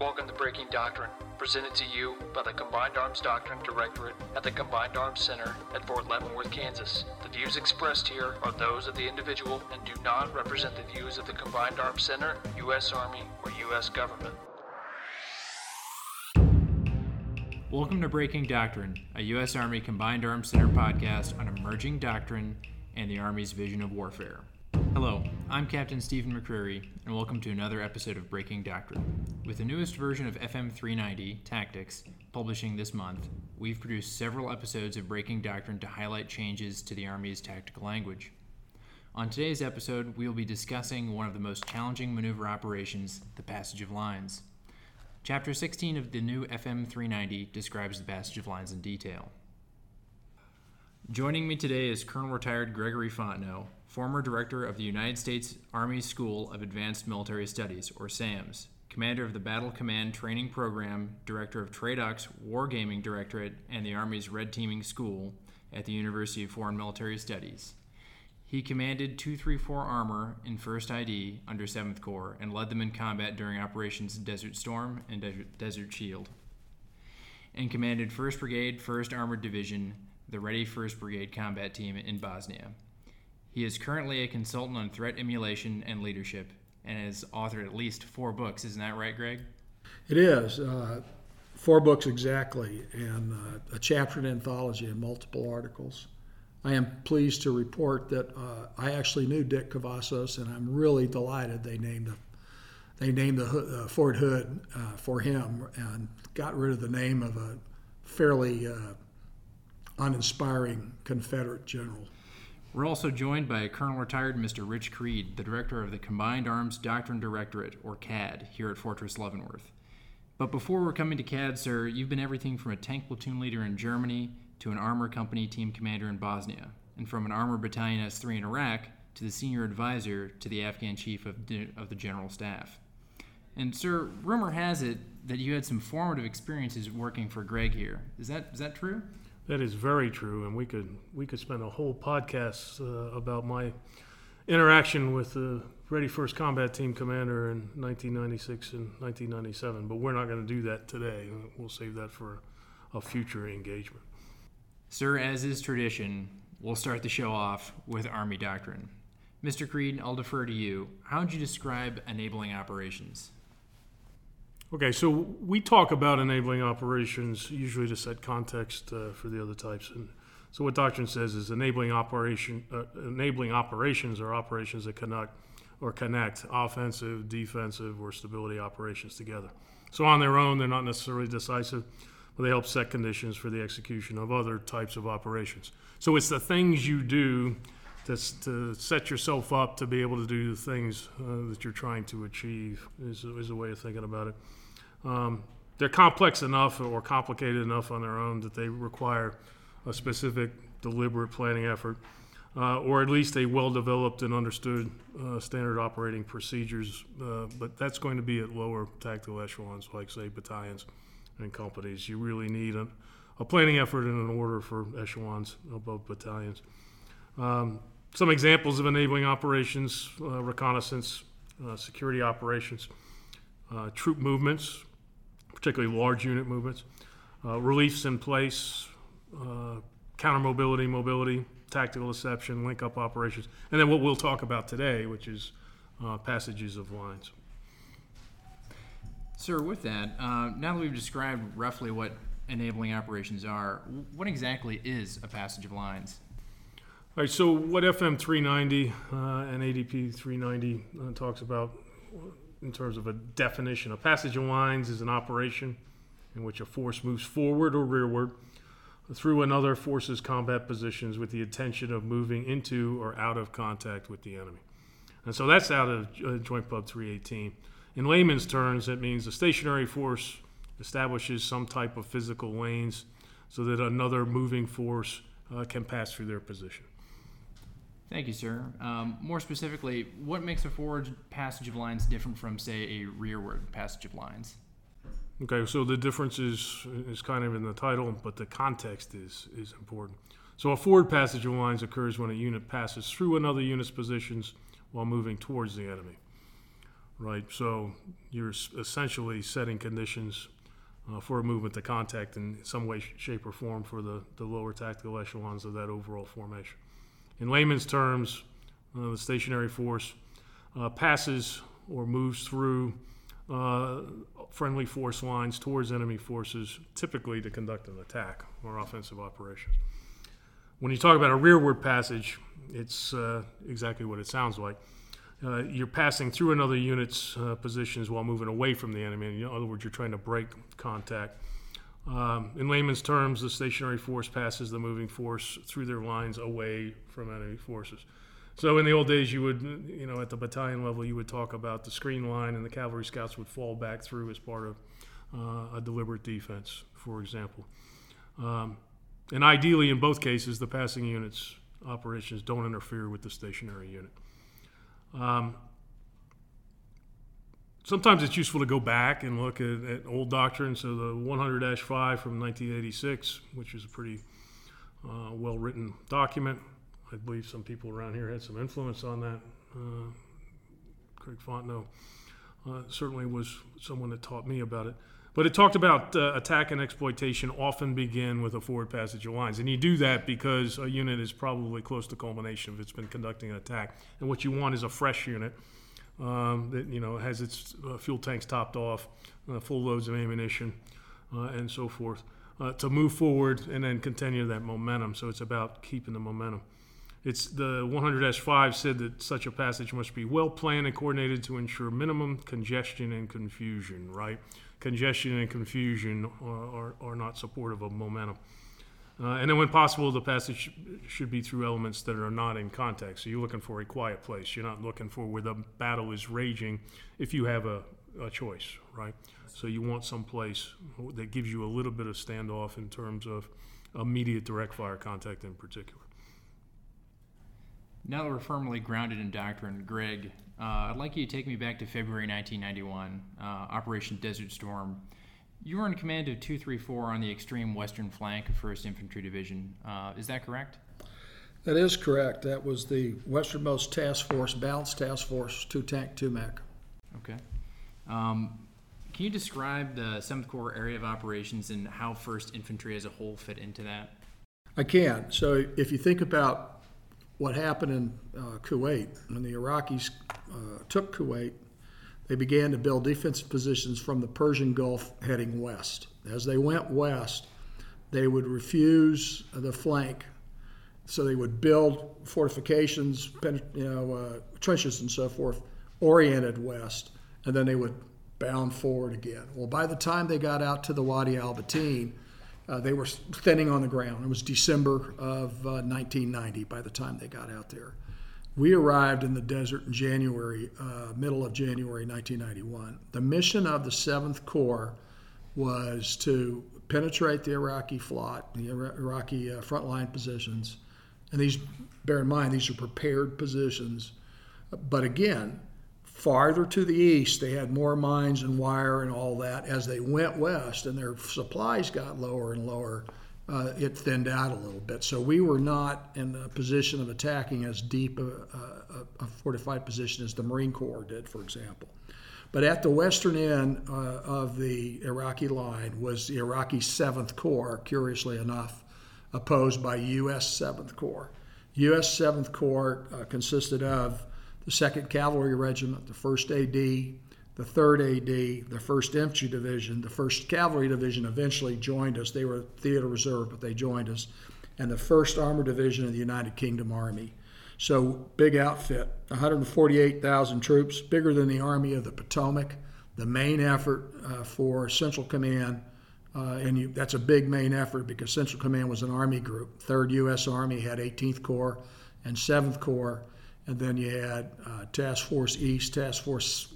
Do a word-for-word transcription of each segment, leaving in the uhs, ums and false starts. Welcome to Breaking Doctrine, presented to you by the Combined Arms Doctrine Directorate at the Combined Arms Center at Fort Leavenworth, Kansas. The views expressed here are those of the individual and do not represent the views of the Combined Arms Center, U S Army, or U S government. Welcome to Breaking Doctrine, a U S Army Combined Arms Center podcast on emerging doctrine and the Army's vision of warfare. Hello, I'm Captain Stephen McCreary, and welcome to another episode of Breaking Doctrine. With the newest version of F M three ninety, Tactics, publishing this month, we've produced several episodes of Breaking Doctrine to highlight changes to the Army's tactical language. On today's episode, we will be discussing one of the most challenging maneuver operations, the passage of lines. Chapter sixteen of the new F M three ninety describes the passage of lines in detail. Joining me today is Colonel Retired Gregory Fontenot, former director of the United States Army School of Advanced Military Studies, or SAMS, commander of the Battle Command Training Program, director of TRADOC's Wargaming Directorate, and the Army's Red Teaming School at the University of Foreign Military Studies. He commanded two thirty-four Armor in first I D under seventh Corps and led them in combat during Operations Desert Storm and Desert, Desert Shield, and commanded first Brigade, first Armored Division, the Ready first Brigade Combat Team in Bosnia. He is currently a consultant on threat emulation and leadership and has authored at least four books. Isn't that right, Greg? It is. Uh, four books exactly, and uh, a chaptered anthology and multiple articles. I am pleased to report that uh, I actually knew Dick Cavazos, and I'm really delighted they named the, they named the uh, Fort Hood uh, for him and got rid of the name of a fairly uh, uninspiring Confederate general. We're also joined by Colonel Retired Mister Rich Creed, the director of the Combined Arms Doctrine Directorate, or C A D, here at Fortress Leavenworth. But before we're coming to C A D, sir, you've been everything from a tank platoon leader in Germany to an armor company team commander in Bosnia, and from an armor battalion S three in Iraq to the senior advisor to the Afghan chief of, de- of the general staff. And sir, rumor has it that you had some formative experiences working for Greg here. Is that is that true? That is very true, and we could we could spend a whole podcast uh, about my interaction with the Ready first Combat Team commander in nineteen ninety-six and nineteen ninety-seven, but we're not going to do that today. We'll save that for a future engagement. Sir, as is tradition, we'll start the show off with Army Doctrine. Mister Creed, I'll defer to you. How would you describe enabling operations? Okay, so we talk about enabling operations usually to set context uh, for the other types. And so what Doctrine says is enabling operation, uh, enabling operations are operations that connect, or connect offensive, defensive, or stability operations together. So on their own, they're not necessarily decisive. Well, they help set conditions for the execution of other types of operations. So it's the things you do to, to set yourself up to be able to do the things uh, that you're trying to achieve is, is a way of thinking about it. Um, they're complex enough or complicated enough on their own that they require a specific, deliberate planning effort, uh, or at least a well-developed and understood uh, standard operating procedures. Uh, but that's going to be at lower tactical echelons, like, say, battalions and companies. You really need a, a planning effort and an order for echelons above battalions. Um, some examples of enabling operations, uh, reconnaissance, uh, security operations, uh, troop movements, particularly large unit movements, uh, reliefs in place, uh, counter mobility, mobility, tactical deception, link-up operations, and then what we'll talk about today, which is uh, passages of lines. Sir, with that, uh, now that we've described roughly what enabling operations are, what exactly is a passage of lines? All right, so what F M three ninety uh, and A D P three ninety uh, talks about in terms of a definition, a passage of lines is an operation in which a force moves forward or rearward through another force's combat positions with the intention of moving into or out of contact with the enemy. And so that's out of uh, Joint Pub three eighteen. In layman's terms, that means a stationary force establishes some type of physical lanes so that another moving force uh, can pass through their position. Thank you, sir. Um, more specifically, what makes a forward passage of lines different from, say, a rearward passage of lines? Okay, so the difference is, is kind of in the title, but the context is, is important. So a forward passage of lines occurs when a unit passes through another unit's positions while moving towards the enemy. right? So you're essentially setting conditions uh, for a movement to contact in some way, shape, or form for the, the lower tactical echelons of that overall formation. In layman's terms, uh, the stationary force uh, passes or moves through uh, friendly force lines towards enemy forces, typically to conduct an attack or offensive operation. When you talk about a rearward passage, it's uh, exactly what it sounds like. Uh, you're passing through another unit's uh, positions while moving away from the enemy. In other words, you're trying to break contact. Um, in layman's terms, the stationary force passes the moving force through their lines away from enemy forces. So in the old days, you would, you know, at the battalion level, you would talk about the screen line, and the cavalry scouts would fall back through as part of uh, a deliberate defense, for example. Um, and ideally, in both cases, the passing unit's operations don't interfere with the stationary unit. Um, sometimes it's useful to go back and look at, at old doctrine. So the one hundred dash five from nineteen eighty-six, which is a pretty uh, well-written document. I believe some people around here had some influence on that. Uh, Greg Fontenot uh, certainly was someone that taught me about it. But it talked about uh, attack and exploitation often begin with a forward passage of lines. And you do that because a unit is probably close to culmination if it's been conducting an attack. And what you want is a fresh unit um, that, you know, has its uh, fuel tanks topped off, uh, full loads of ammunition, uh, and so forth, uh, to move forward and then continue that momentum. So it's about keeping the momentum. It's the one hundred dash five said that such a passage must be well planned and coordinated to ensure minimum congestion and confusion, right? Congestion and confusion are, are, are not supportive of momentum. Uh, and then when possible, the passage should be through elements that are not in contact. So you're looking for a quiet place. You're not looking for where the battle is raging if you have a, a choice, right? So you want some place that gives you a little bit of standoff in terms of immediate direct fire contact in particular. Now that we're firmly grounded in doctrine, Greg, uh, I'd like you to take me back to February nineteen ninety-one, uh, Operation Desert Storm. You were in command of two thirty-four on the extreme western flank of first Infantry Division. Uh, is that correct? That is correct. That was the westernmost task force, balanced task force, two-tank, two-mech. Okay. Um, can you describe the seventh Corps area of operations and how first Infantry as a whole fit into that? I can. So if you think about what happened in uh, Kuwait, when the Iraqis uh, took Kuwait, they began to build defensive positions from the Persian Gulf heading west. As they went west, they would refuse the flank, so they would build fortifications, you know, uh, trenches and so forth, oriented west, and then they would bound forward again. Well, by the time they got out to the Wadi al-Bateen, Uh, they were thinning on the ground. It was December of uh, nineteen ninety by the time they got out there. We arrived in the desert in January, uh, middle of January nineteen ninety-one. The mission of the seventh Corps was to penetrate the Iraqi flot, the Iraqi uh, frontline positions. And these, bear in mind, these are prepared positions. But again, farther to the east, they had more mines and wire and all that. As they went west and their supplies got lower and lower, uh, it thinned out a little bit. So we were not in a position of attacking as deep a, a, a fortified position as the Marine Corps did, for example. But at the western end uh, of the Iraqi line was the Iraqi seventh Corps, curiously enough, opposed by U S seventh Corps. U S seventh Corps uh, consisted of the second Cavalry Regiment, the first A D, the third A D, the first Infantry Division, the first Cavalry Division eventually joined us. They were theater reserve, but they joined us. And the first Armored Division of the United Kingdom Army. So big outfit, one hundred forty-eight thousand troops, bigger than the Army of the Potomac. The main effort uh, for Central Command, uh, and you, that's a big main effort because Central Command was an Army group. third U S Army had eighteenth Corps and seventh Corps. And then you had uh, Task Force East, Task Force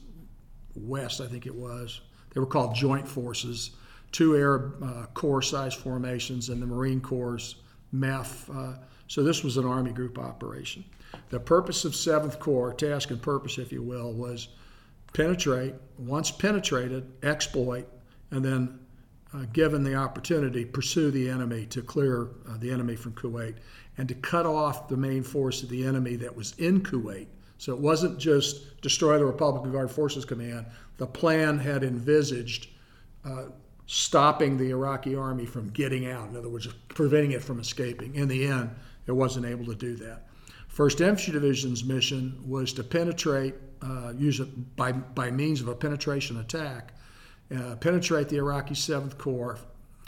West, I think it was. They were called joint forces, two Arab uh, Corps-sized formations, and the Marine Corps' M E F. Uh, so this was an Army group operation. The purpose of seventh Corps, task and purpose, if you will, was penetrate, once penetrated, exploit, and then uh, given the opportunity, pursue the enemy to clear uh, the enemy from Kuwait, and to cut off the main force of the enemy that was in Kuwait So it wasn't just destroy the Republican Guard Forces Command. The plan had envisaged uh, stopping the Iraqi army from getting out, in other words, preventing it from escaping. In the end, it wasn't able to do that. first Infantry Division's mission was to penetrate, uh, use a, by, by means of a penetration attack, uh, penetrate the Iraqi seventh Corps,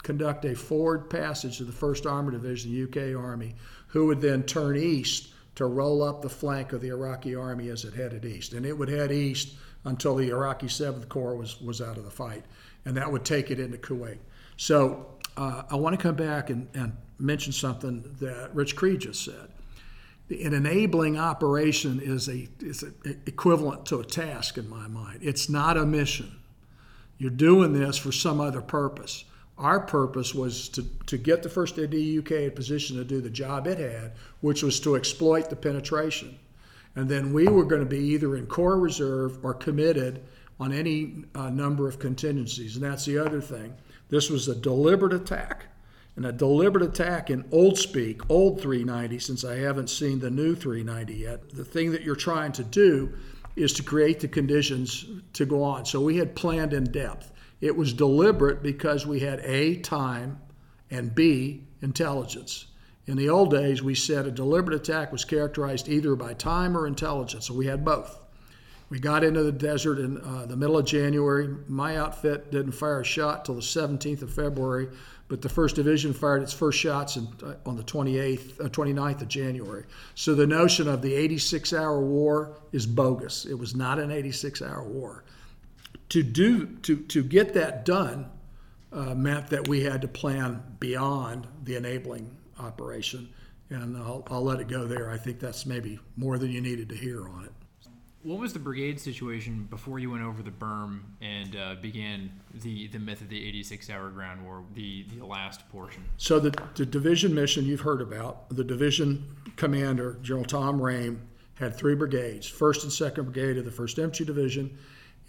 conduct a forward passage to the first Armored Division of the U K Army, who would then turn east to roll up the flank of the Iraqi army as it headed east. And it would head east until the Iraqi seventh Corps was, was out of the fight. And that would take it into Kuwait. So uh, I want to come back and, and mention something that Rich Creed just said. An enabling operation is a is a, equivalent to a task in my mind. It's not a mission. You're doing this for some other purpose. Our purpose was to, to get the first A D U K in position to do the job it had, which was to exploit the penetration. And then we were going to be either in Corps Reserve or committed on any uh, number of contingencies. And that's the other thing. This was a deliberate attack. And a deliberate attack in old speak, old three ninety, since I haven't seen the new three ninety yet. The thing that you're trying to do is to create the conditions to go on. So we had planned in depth. It was deliberate because we had A, time, and B, intelligence. In the old days, we said a deliberate attack was characterized either by time or intelligence, so we had both. We got into the desert in uh, the middle of January. My outfit didn't fire a shot till the seventeenth of February, but the first Division fired its first shots in, uh, on the twenty-eighth, uh, twenty-ninth of January. So the notion of the eighty-six hour war is bogus. It was not an eighty-six hour war. To do to, to get that done uh, meant that we had to plan beyond the enabling operation, and I'll, I'll let it go there. I think that's maybe more than you needed to hear on it. What was the brigade situation before you went over the berm and uh, began the, the myth of the eighty-six hour ground war, the, the last portion? So the, the division mission you've heard about, the division commander, General Tom Rame, had three brigades, first and second Brigade of the first Infantry Division,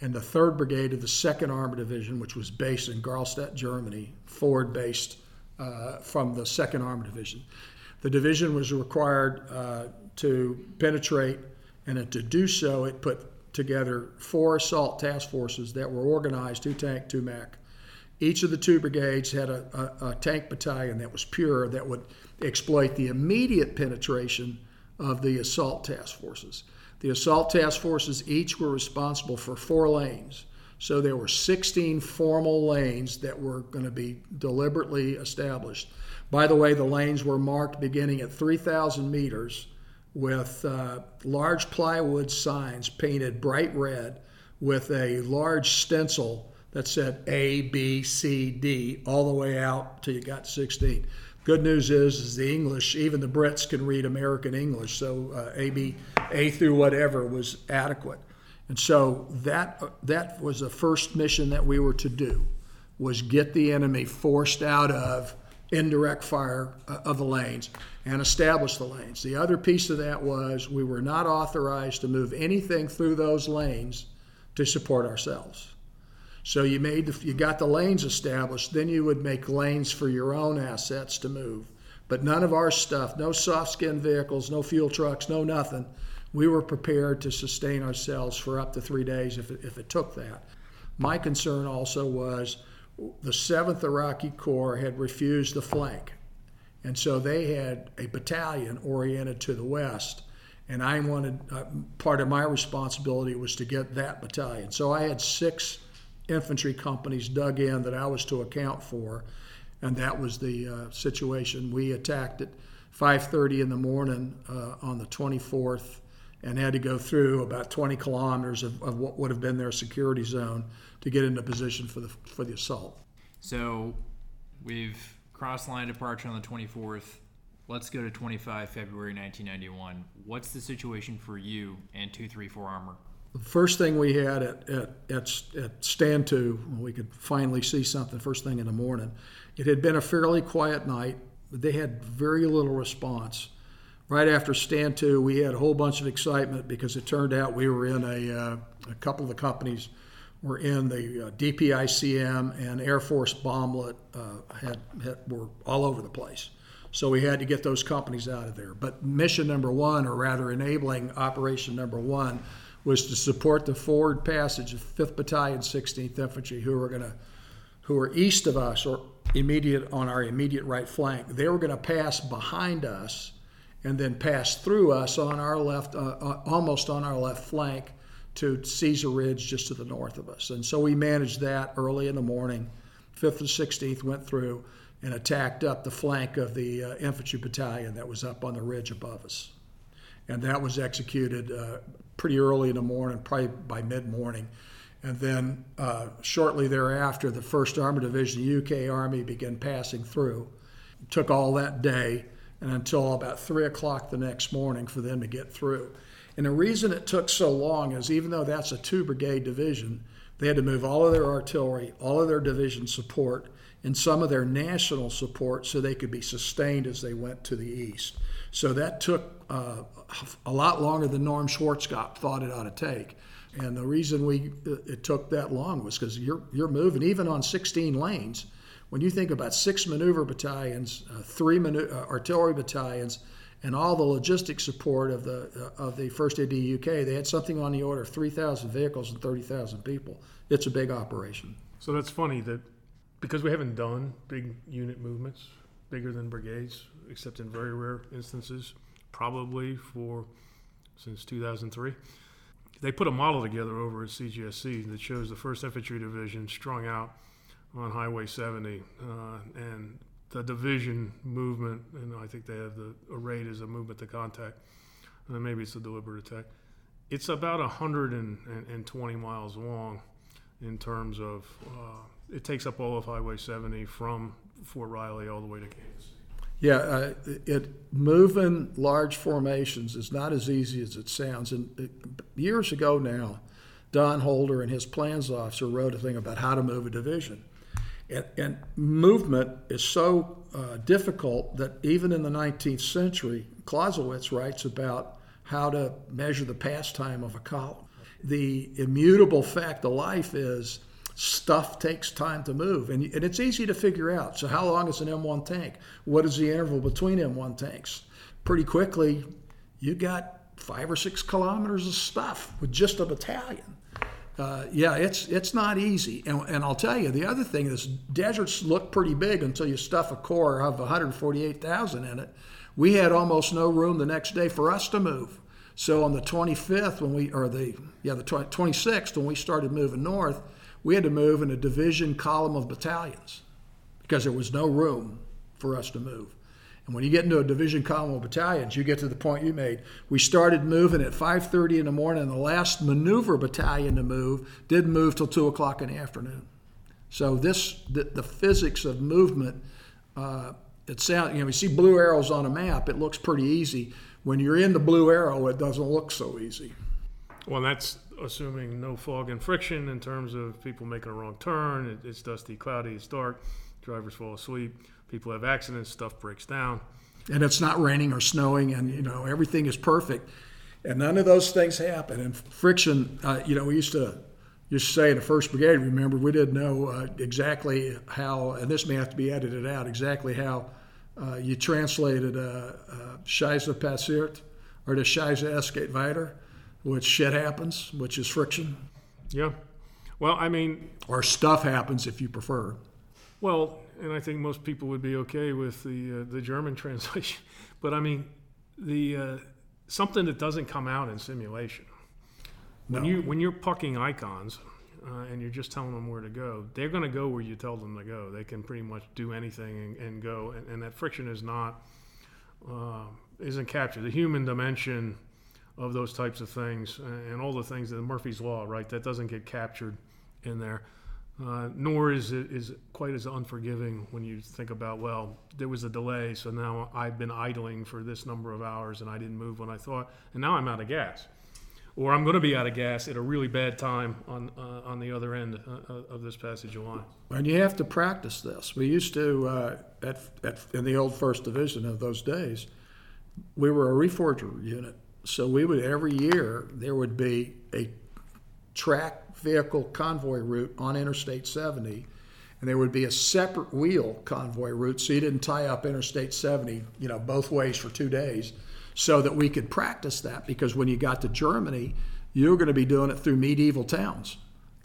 and the third Brigade of the second Armored Division, which was based in Garlstadt, Germany, forward-based uh, from the second Armored Division. The division was required uh, to penetrate, and to do so, it put together four assault task forces that were organized, two tank, two M A C. Each of the two brigades had a, a, a tank battalion that was pure, that would exploit the immediate penetration of the assault task forces. The assault task forces each were responsible for four lanes. So there were sixteen formal lanes that were going to be deliberately established. By the way, the lanes were marked beginning at three thousand meters with uh, large plywood signs painted bright red with a large stencil that said A, B, C, D all the way out till you got sixteen. Good news is, is the English, even the Brits can read American English, so uh, A, B, A through whatever was adequate. And so that that was the first mission that we were to do, was get the enemy forced out of indirect fire of the lanes and establish the lanes. The other piece of that was we were not authorized to move anything through those lanes to support ourselves. So you made the, you got the lanes established, then you would make lanes for your own assets to move. But none of our stuff, no soft-skin vehicles, no fuel trucks, no nothing. We were prepared to sustain ourselves for up to three days if it, if it took that. My concern also was the seventh Iraqi Corps had refused the flank, and so they had a battalion oriented to the west, and I wanted, uh, part of my responsibility was to get that battalion. So I had six infantry companies dug in that I was to account for, and that was the uh, situation. We attacked at five thirty in the morning uh, on the twenty-fourth and had to go through about twenty kilometers of, of what would have been their security zone to get into position for the for the assault. So we've crossed line departure on the twenty-fourth. Let's go to twenty-fifth of February nineteen ninety-one. What's the situation for you and two thirty-four Armor? The first thing we had at, at, at, at stand to, we could finally see something first thing in the morning. It had been a fairly quiet night. They had very little response. Right after stand to, we had a whole bunch of excitement because it turned out we were in a, uh, a couple of the companies were in the uh, D P I C M and Air Force bomblet uh, had, had were all over the place. So we had to get those companies out of there. But mission number one, or rather enabling operation number one, was to support the forward passage of fifth Battalion, sixteenth Infantry, who were going to, who were east of us, or immediate on our immediate right flank. They were going to pass behind us and then pass through us on our left, uh, almost on our left flank, to Caesar Ridge just to the north of us. And so we managed that early in the morning. fifth and sixteenth went through and attacked up the flank of the uh, infantry battalion that was up on the ridge above us. And that was executed uh, pretty early in the morning, probably by mid-morning. And then uh, shortly thereafter, the first Armored Division of the U K Army began passing through. It took all that day and until about three o'clock the next morning for them to get through. And the reason it took so long is, even though that's a two-brigade division, they had to move all of their artillery, all of their division support, and some of their national support so they could be sustained as they went to the east. So that took uh, a lot longer than Norm Schwarzkopf thought it ought to take. And the reason we it took that long was because you're, you're moving, even on sixteen lanes, when you think about six maneuver battalions, uh, three manu- uh, artillery battalions, and all the logistic support of the uh, of the first A D U K, they had something on the order of three thousand vehicles and thirty thousand people. It's a big operation. So that's funny that because we haven't done big unit movements, bigger than brigades, except in very rare instances, probably for since two thousand three, they put a model together over at C G S C that shows the first Infantry Division strung out on Highway seventy uh, and the division movement, and I think they have the arrayed as a movement to contact, and maybe it's a deliberate attack. It's about one hundred twenty miles long in terms of, uh, it takes up all of Highway seventy from Fort Riley all the way to Kansas City. Yeah, uh, it moving large formations is not as easy as it sounds. And it, years ago now, Don Holder and his plans officer wrote a thing about how to move a division. And, and movement is so uh, difficult that even in the nineteenth century, Clausewitz writes about how to measure the pastime of a column. The immutable fact of life is stuff takes time to move, and, and it's easy to figure out. So how long is an M one tank? What is the interval between M one tanks? Pretty quickly, you got five or six kilometers of stuff with just a battalion. Uh, yeah, it's it's not easy. And, and I'll tell you, the other thing is, deserts look pretty big until you stuff a corps of one hundred forty-eight thousand in it. We had almost no room the next day for us to move. So on the twenty-fifth, when we or the yeah the twenty-sixth, when we started moving north, we had to move in a division column of battalions because there was no room for us to move. And when you get into a division column of battalions, you get to the point you made. We started moving at five thirty in the morning, and the last maneuver battalion to move didn't move till two o'clock in the afternoon. So this, the, the physics of movement, uh, it sounds, you know, we see blue arrows on a map, it looks pretty easy. When you're in the blue arrow, it doesn't look so easy. Well, that's assuming no fog and friction in terms of people making a wrong turn. It, it's dusty, cloudy, it's dark, drivers fall asleep. People have accidents, stuff breaks down. And it's not raining or snowing, and, you know, everything is perfect. And none of those things happen. And friction, uh, you know, we used to used to say in the first Brigade, remember, we didn't know uh, exactly how, and this may have to be edited out, exactly how uh, you translated Scheiße uh, uh, passiert, or the Scheiße es geht weiter, which shit happens, which is friction. Yeah. Well, I mean... Or stuff happens, if you prefer. Well... And I think most people would be okay with the uh, the German translation, but I mean, the uh, something that doesn't come out in simulation. When no. you when you're pucking icons, uh, and you're just telling them where to go, they're going to go where you tell them to go. They can pretty much do anything and, and go, and, and that friction is not uh, isn't captured. The human dimension of those types of things, and, and all the things that Murphy's Law, right? That doesn't get captured in there. Uh, nor is it is quite as unforgiving when you think about, well, there was a delay, so now I've been idling for this number of hours and I didn't move when I thought, and now I'm out of gas. Or I'm going to be out of gas at a really bad time on uh, on the other end uh, of this passage of line. And you have to practice this. We used to, uh, at, at in the old first Division of those days, we were a reforger unit. So we would, every year, there would be a track vehicle convoy route on Interstate seventy, and there would be a separate wheel convoy route, so you didn't tie up Interstate seventy, you know, both ways for two days, so that we could practice that, because when you got to Germany, you were going to be doing it through medieval towns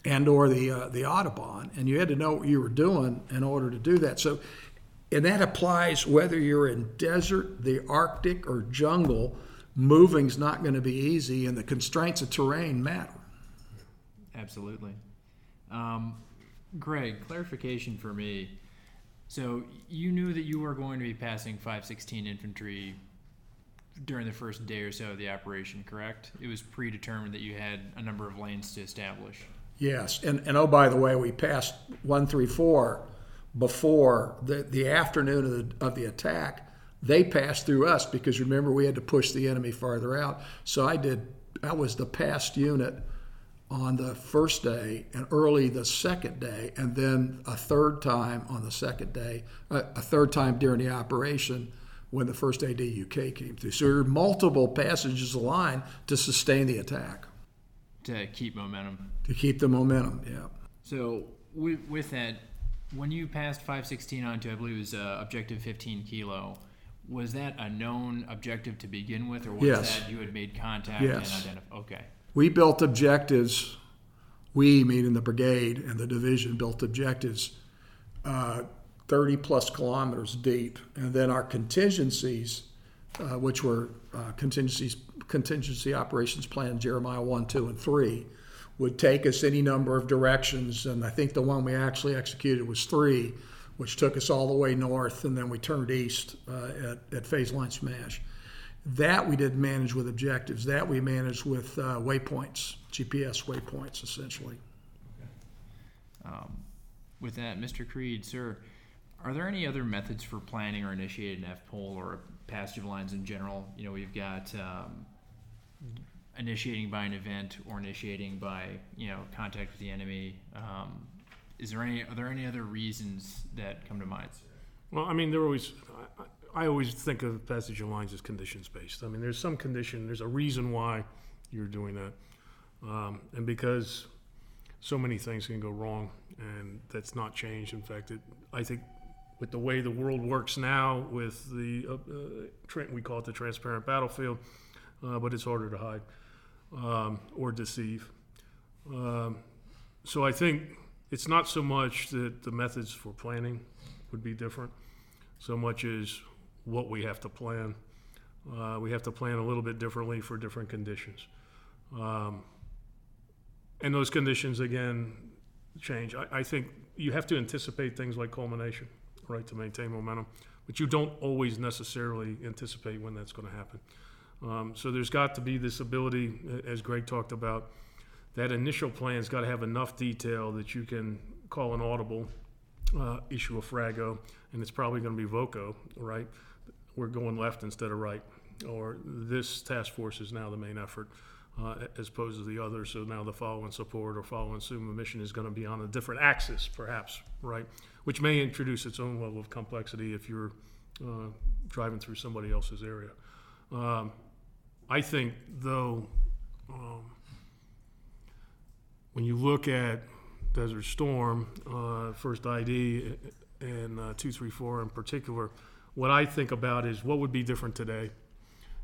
and or the uh, the Autobahn, and you had to know what you were doing in order to do that. So, and that applies whether you're in desert, the Arctic, or jungle. Moving's not going to be easy, and the constraints of terrain matter. Absolutely. Um, Greg, clarification for me. So you knew that you were going to be passing five sixteen infantry during the first day or so of the operation, correct? It was predetermined that you had a number of lanes to establish. Yes, and, and oh, by the way, we passed one thirty-four before the, the afternoon of the, of the attack. They passed through us because, remember, we had to push the enemy farther out. So I did. I was the passed unit on the first day and early the second day, and then a third time on the second day, a, a third time during the operation when the first A D U K came through. So there were multiple passages of line to sustain the attack. To keep momentum. To keep the momentum, yeah. So with, with that, when you passed five sixteen onto, I believe it was uh, objective fifteen kilo, was that a known objective to begin with, or was yes. that you had made contact yes. and identified? Okay. We built objectives. We, meaning the brigade and the division, built objectives uh, thirty-plus kilometers deep. And then our contingencies, uh, which were uh, contingencies, contingency operations plan Jeremiah one, two, and three, would take us any number of directions. And I think the one we actually executed was three, which took us all the way north, and then we turned east uh, at, at phase line smash. That we didn't manage with objectives. That we managed with uh, waypoints, G P S waypoints, essentially. Okay. Um, with that, Mister Creed, sir, are there any other methods for planning or initiating an F P O L or passage of lines in general? You know, we've got um, initiating by an event or initiating by, you know, contact with the enemy. Um, Is there any? Are there any other reasons that come to mind? Well, I mean, there always. I, I always think of passage of lines as conditions based. I mean, there's some condition. There's a reason why you're doing that, um, and because so many things can go wrong, and that's not changed. In fact, it, I think with the way the world works now, with the uh, uh, we call it the transparent battlefield, uh, but it's harder to hide um, or deceive. Um, so I think. It's not so much that the methods for planning would be different, so much as what we have to plan. Uh, we have to plan a little bit differently for different conditions. Um, and those conditions, again, change. I, I think you have to anticipate things like culmination, right, to maintain momentum, but you don't always necessarily anticipate when that's going to happen. Um, so there's got to be this ability, as Greg talked about, that initial plan's got to have enough detail that you can call an audible, uh, issue a frago, and it's probably going to be V O C O, right? We're going left instead of right, or this task force is now the main effort uh, as opposed to the other, so now the following support or following SUMA mission is going to be on a different axis, perhaps, right? Which may introduce its own level of complexity if you're uh, driving through somebody else's area. Um, I think, though, um, when you look at Desert Storm, uh, First I D, and uh, two thirty-four in particular, what I think about is what would be different today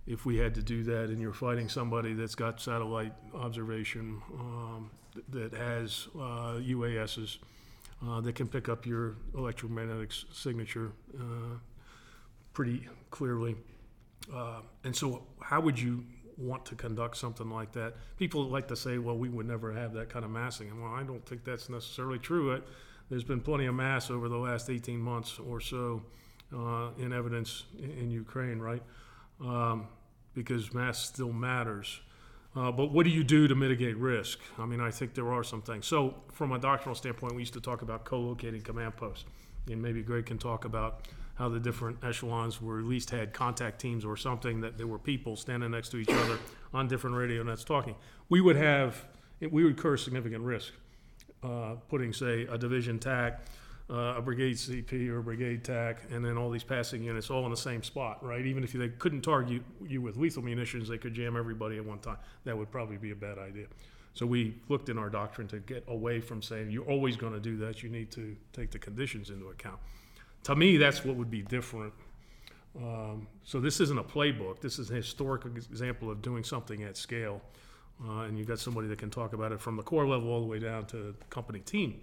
if we had to do that, and you're fighting somebody that's got satellite observation, um, that has uh, U A Ss, uh, that can pick up your electromagnetic signature uh, pretty clearly. Uh, and so how would you want to conduct something like that? People like to say, well, we would never have that kind of massing. And, well, I don't think that's necessarily true. I, there's been plenty of mass over the last eighteen months or so uh, in evidence in, in Ukraine, right? Um, because mass still matters. Uh, but what do you do to mitigate risk? I mean, I think there are some things. So from a doctrinal standpoint, we used to talk about co-locating command posts. And maybe Greg can talk about how the different echelons were at least had contact teams or something, that there were people standing next to each other on different radio nets talking. We would have, we would incur significant risk uh, putting, say, a division TAC, uh, a brigade C P or a brigade TAC, and then all these passing units all in the same spot, right? Even if they couldn't target you with lethal munitions, they could jam everybody at one time. That would probably be a bad idea. So we looked in our doctrine to get away from saying you're always going to do that. You need to take the conditions into account. To me, that's what would be different. Um, so this isn't a playbook. This is a historic example of doing something at scale. Uh, and you've got somebody that can talk about it from the corps level all the way down to company team.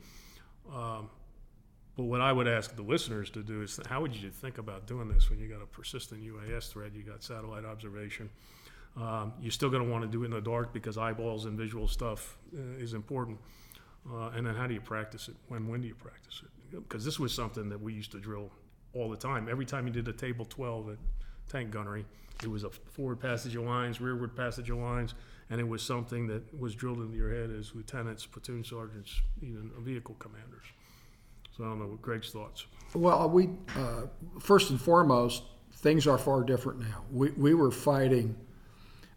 Um, but what I would ask the listeners to do is, how would you think about doing this when you got a persistent U A S threat, you got satellite observation? Um, you're still going to want to do it in the dark because eyeballs and visual stuff uh, is important. Uh, and then how do you practice it? When, when do you practice it? Because this was something that we used to drill all the time. Every time you did a table twelve at tank gunnery, it was a forward passage of lines, rearward passage of lines, and it was something that was drilled into your head as lieutenants, platoon sergeants, even vehicle commanders. So I don't know what Greg's thoughts. Well, we uh, first and foremost, things are far different now. We we were fighting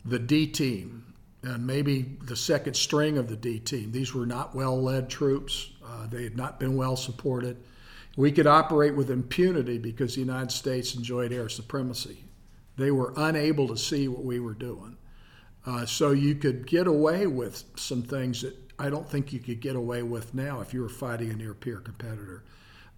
the D team and maybe the second string of the D team. These were not well-led troops. Uh, they had not been well supported. We could operate with impunity because the United States enjoyed air supremacy. They were unable to see what we were doing. Uh, so you could get away with some things that I don't think you could get away with now if you were fighting a near-peer competitor.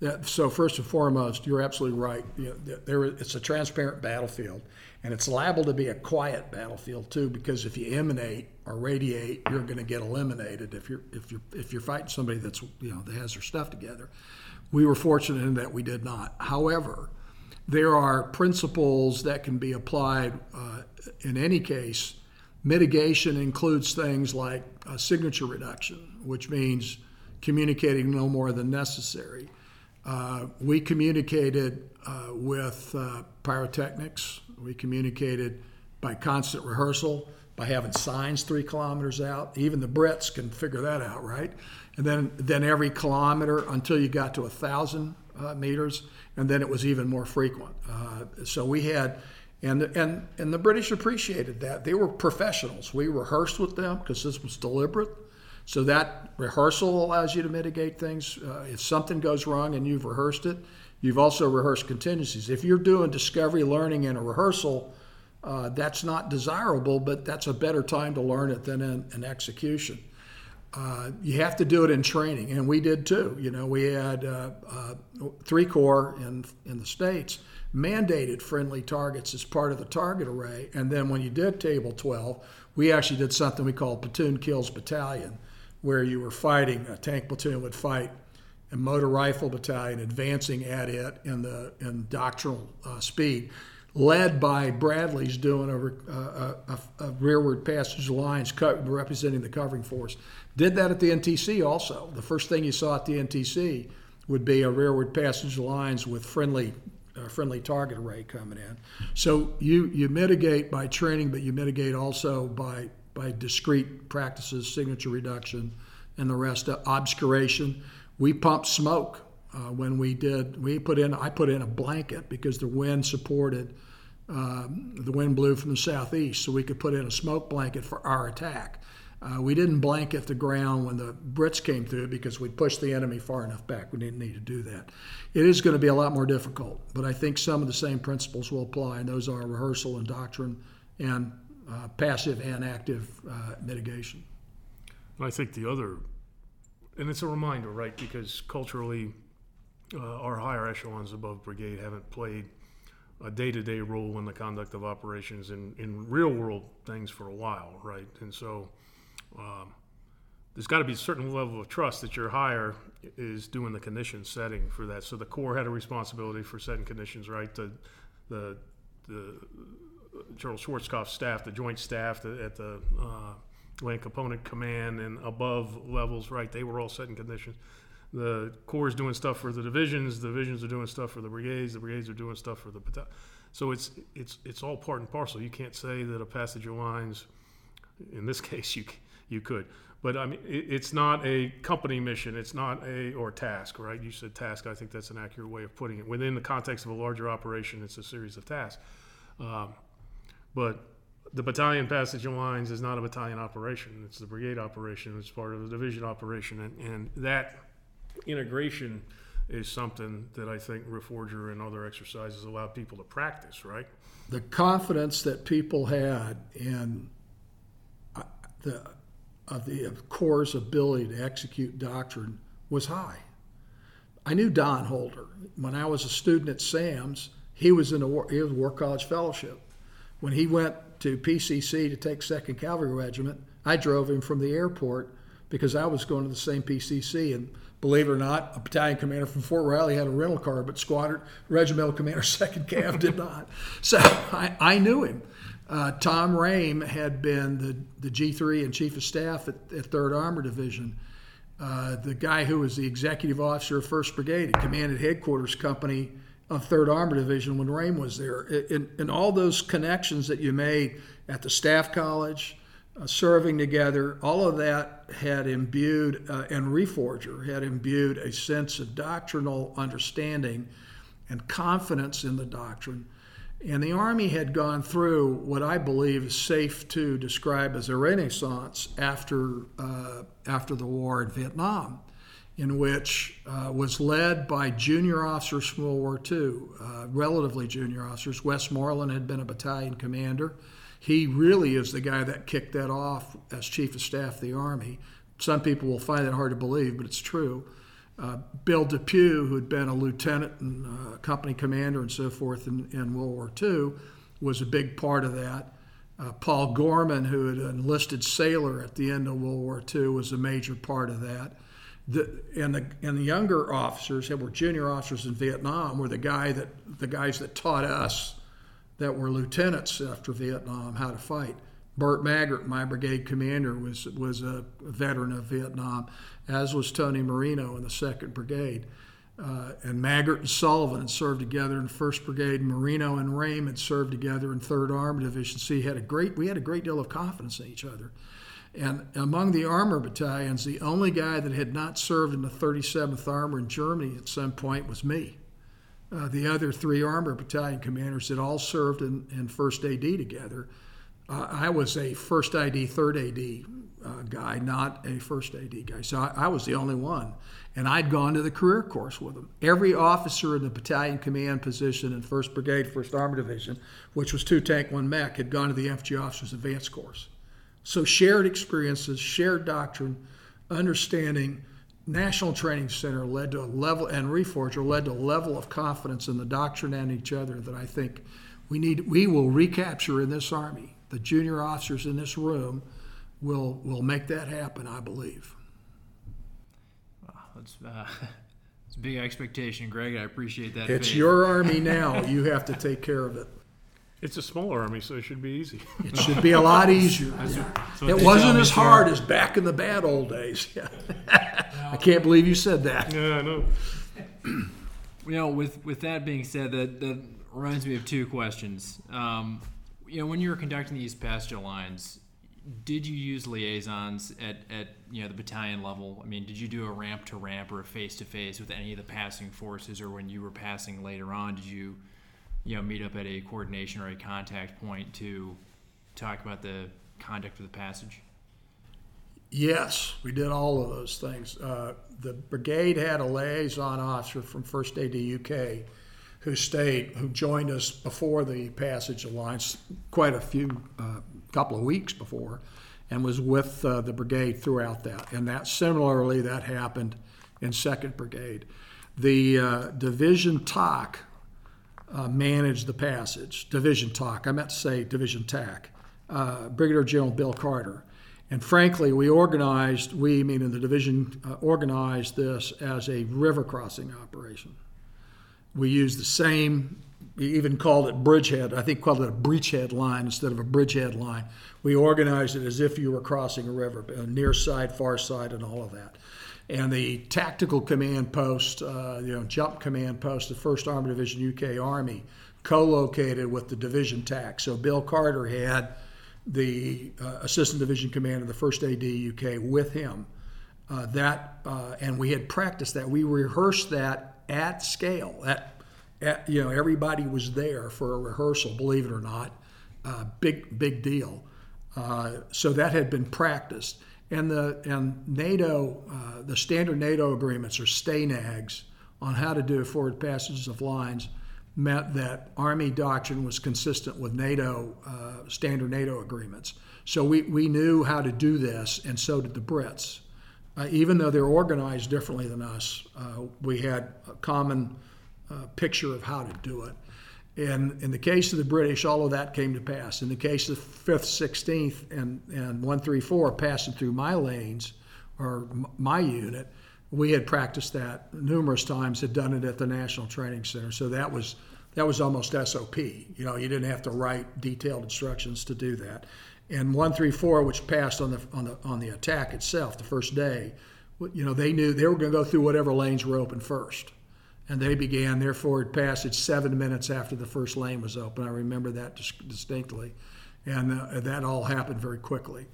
That, so first and foremost, you're absolutely right. You know, there, it's a transparent battlefield, and it's liable to be a quiet battlefield too, because if you emanate or radiate, you're going to get eliminated if you're if you're if you're fighting somebody that's you know that has their stuff together. We were fortunate in that we did not. However, there are principles that can be applied uh, in any case. Mitigation includes things like uh, signature reduction, which means communicating no more than necessary. Uh, we communicated uh, with uh, pyrotechnics. We communicated by constant rehearsal, by having signs three kilometers out. Even the Brits can figure that out, right? And then, then every kilometer until you got to one thousand uh, meters, and then it was even more frequent. Uh, so we had, and, and, and the British appreciated that. They were professionals. We rehearsed with them because this was deliberate. So that rehearsal allows you to mitigate things. Uh, if something goes wrong and you've rehearsed it, you've also rehearsed contingencies. If you're doing discovery learning in a rehearsal, uh, that's not desirable, but that's a better time to learn it than in an execution. Uh, you have to do it in training, and we did too. You know, we had uh, uh, three corps in, in the States mandated friendly targets as part of the target array, and then when you did table twelve, we actually did something we called platoon kills battalion, where you were fighting, a tank platoon would fight a motor rifle battalion advancing at it in the in doctrinal uh, speed, led by Bradley's doing a, a, a, a rearward passage lines co- representing the covering force. Did that at the N T C also. The first thing you saw at the N T C would be a rearward passage lines with friendly uh, friendly target array coming in. So you you mitigate by training, but you mitigate also by by discrete practices, signature reduction, and the rest of obscuration. We pumped smoke uh, when we did. We put in. I put in a blanket because the wind supported. Um, the wind blew from the southeast, so we could put in a smoke blanket for our attack. Uh, we didn't blanket the ground when the Brits came through because we pushed the enemy far enough back. We didn't need to do that. It is going to be a lot more difficult, but I think some of the same principles will apply, and those are rehearsal and doctrine, and Uh, passive and active uh, mitigation. I think the other, and it's a reminder, right, because culturally uh, our higher echelons above brigade haven't played a day-to-day role in the conduct of operations in, in real-world things for a while, right? And so um, there's got to be a certain level of trust that your higher is doing the condition setting for that. So the Corps had a responsibility for setting conditions, right? The, the, the General Schwarzkopf's staff, the joint staff the, at the uh, Land Component Command and above levels, right, they were all setting conditions. The Corps is doing stuff for the divisions, the divisions are doing stuff for the brigades, the brigades are doing stuff for the battalion. So it's it's it's all part and parcel. You can't say that a passage of lines, in this case you you could. But I mean, it, it's not a company mission, it's not a, or task, right? You said task, I think that's an accurate way of putting it. Within the context of a larger operation, it's a series of tasks. Um, But the battalion passage of lines is not a battalion operation. It's the brigade operation. It's part of the division operation. And, and that integration is something that I think Reforger and other exercises allow people to practice, right? The confidence that people had in the of the Corps' ability to execute doctrine was high. I knew Don Holder. When I was a student at SAMS, he was in the War, he was War College Fellowship. When he went to P C C to take second Cavalry Regiment, I drove him from the airport because I was going to the same P C C. And believe it or not, a battalion commander from Fort Riley had a rental car, but squadron regimental commander second Cav did not. So I, I knew him. Uh, Tom Rame had been the, the G three and Chief of Staff at, at third Armored Division. Uh, the guy who was the executive officer of first Brigade, it commanded headquarters company of third Armored Division when Rame was there. And, and all those connections that you made at the staff college, uh, serving together, all of that had imbued, uh, and Reforger had imbued a sense of doctrinal understanding and confidence in the doctrine. And the Army had gone through what I believe is safe to describe as a renaissance after uh, after the war in Vietnam, in which uh, was led by junior officers from World War Two, uh, relatively junior officers. Westmoreland had been a battalion commander. He really is the guy that kicked that off as Chief of Staff of the Army. Some people will find that hard to believe, but it's true. Uh, Bill DePew, who had been a lieutenant and uh, company commander and so forth in, in World War Two, was a big part of that. Uh, Paul Gorman, who had enlisted sailor at the end of World War Two, was a major part of that. The, and the and the younger officers that were junior officers in Vietnam were the guy that the guys that taught us that were lieutenants after Vietnam how to fight. Burt Maggart, my brigade commander, was was a veteran of Vietnam, as was Tony Marino in the second Brigade. Uh, and Maggart and Sullivan had served together in first Brigade. Marino and Rame had served together in third Armored Division. So you had a great, we had a great deal of confidence in each other. And among the armor battalions, the only guy that had not served in the thirty-seventh Armor in Germany at some point was me. Uh, the other three armor battalion commanders had all served in, in first A D together. Uh, I was a first I D, third A D uh, guy, not a first A D guy. So I, I was the only one. And I'd gone to the career course with them. Every officer in the battalion command position in first Brigade, first Armored Division, which was two tank, one mech, had gone to the F G officer's advanced course. So shared experiences, shared doctrine, understanding. National Training Center led to a level, and Reforger led to a level of confidence in the doctrine and each other that I think we need. We will recapture in this Army. The junior officers in this room will will make that happen, I believe. Well, it's, uh, it's a big expectation, Greg. I appreciate that. It's faith. Your Army now. You have to take care of it. It's a small Army, so it should be easy. It should be a lot easier. Yeah. It wasn't as hard as back in the bad old days. I can't believe you said that. Yeah, I know. You know, with, with that being said, that, that reminds me of two questions. Um, You know, when you were conducting these pastoral lines, did you use liaisons at, at you know the battalion level? I mean, did you do a ramp to ramp or a face to face with any of the passing forces, or when you were passing later on, did you you know meet up at a coordination or a contact point to talk about the conduct of the passage? Yes, we did all of those things. Uh, the brigade had a liaison officer from first A D U K. Who stayed, who joined us before the passage alliance, quite a few, uh, couple of weeks before, and was with uh, the brigade throughout that. And that similarly, that happened in second Brigade. The uh, Division T O C uh, managed the passage. Division T O C, I meant to say Division T A C, uh, Brigadier General Bill Carter. And frankly, we organized, we meaning the division, uh, organized this as a river crossing operation. We used the same, we even called it bridgehead. I think called it a breachhead line instead of a bridgehead line. We organized it as if you were crossing a river, near side, far side, and all of that. And the tactical command post, uh, you know, jump command post, the first Armored Division U K Army, co-located with the division T A C. So Bill Carter had the uh, assistant division commander of the first A D U K with him. Uh, that uh, and we had practiced that. We rehearsed that. At scale, at, at you know, everybody was there for a rehearsal. Believe it or not, uh, big big deal. Uh, so that had been practiced, and the and NATO, uh, the standard NATO agreements or STANAGs on how to do forward passages of lines meant that Army doctrine was consistent with NATO uh, standard NATO agreements. So we, we knew how to do this, and so did the Brits. Uh, even though they're organized differently than us, uh, we had a common uh, picture of how to do it. And in the case of the British, all of that came to pass. In the case of fifth, sixteenth, and, and one thirty-four passing through my lanes, or my unit, we had practiced that numerous times, had done it at the National Training Center. So that was that was almost S O P. You know, you didn't have to write detailed instructions to do that. And one thirty-four, which passed on the on the on the attack itself the first day, you know, they knew they were going to go through whatever lanes were open first. And they began their forward passage seven minutes after the first lane was open. I remember that distinctly. And uh, that all happened very quickly.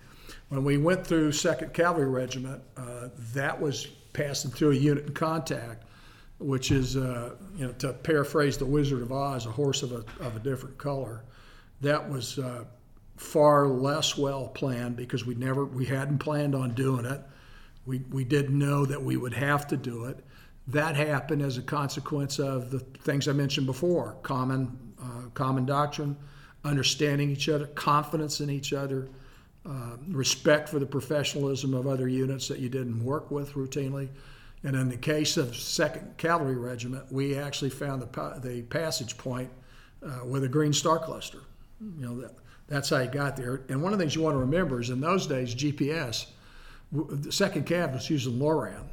When we went through second Cavalry Regiment, uh, that was passing through a unit in contact, which is, uh, you know, to paraphrase the Wizard of Oz, a horse of a, of a different color. That was uh, far less well planned because we never we hadn't planned on doing it. We we didn't know that we would have to do it. That happened as a consequence of the things I mentioned before: common uh, common doctrine, understanding each other, confidence in each other, uh, respect for the professionalism of other units that you didn't work with routinely. And in the case of second Cavalry Regiment, we actually found the the passage point uh, with a green star cluster. You know, that, that's how you got there. And one of the things you want to remember is in those days, G P S, the second Cav was using LORAN.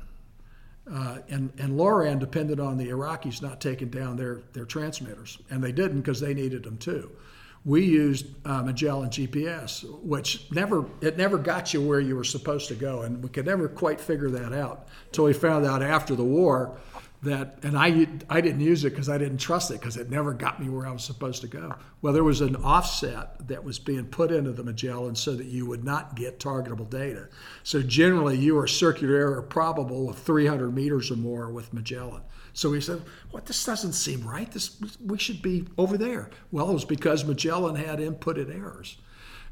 Uh, and, and LORAN depended on the Iraqis not taking down their, their transmitters, and they didn't because they needed them too. We used uh, Magellan G P S, which never it never got you where you were supposed to go, and we could never quite figure that out until we found out after the war that, and I, I didn't use it because I didn't trust it because it never got me where I was supposed to go. Well, there was an offset that was being put into the Magellan so that you would not get targetable data. So generally you were circular error probable of three hundred meters or more with Magellan. So we said, what, this doesn't seem right. This we should be over there. Well, it was because Magellan had inputted errors.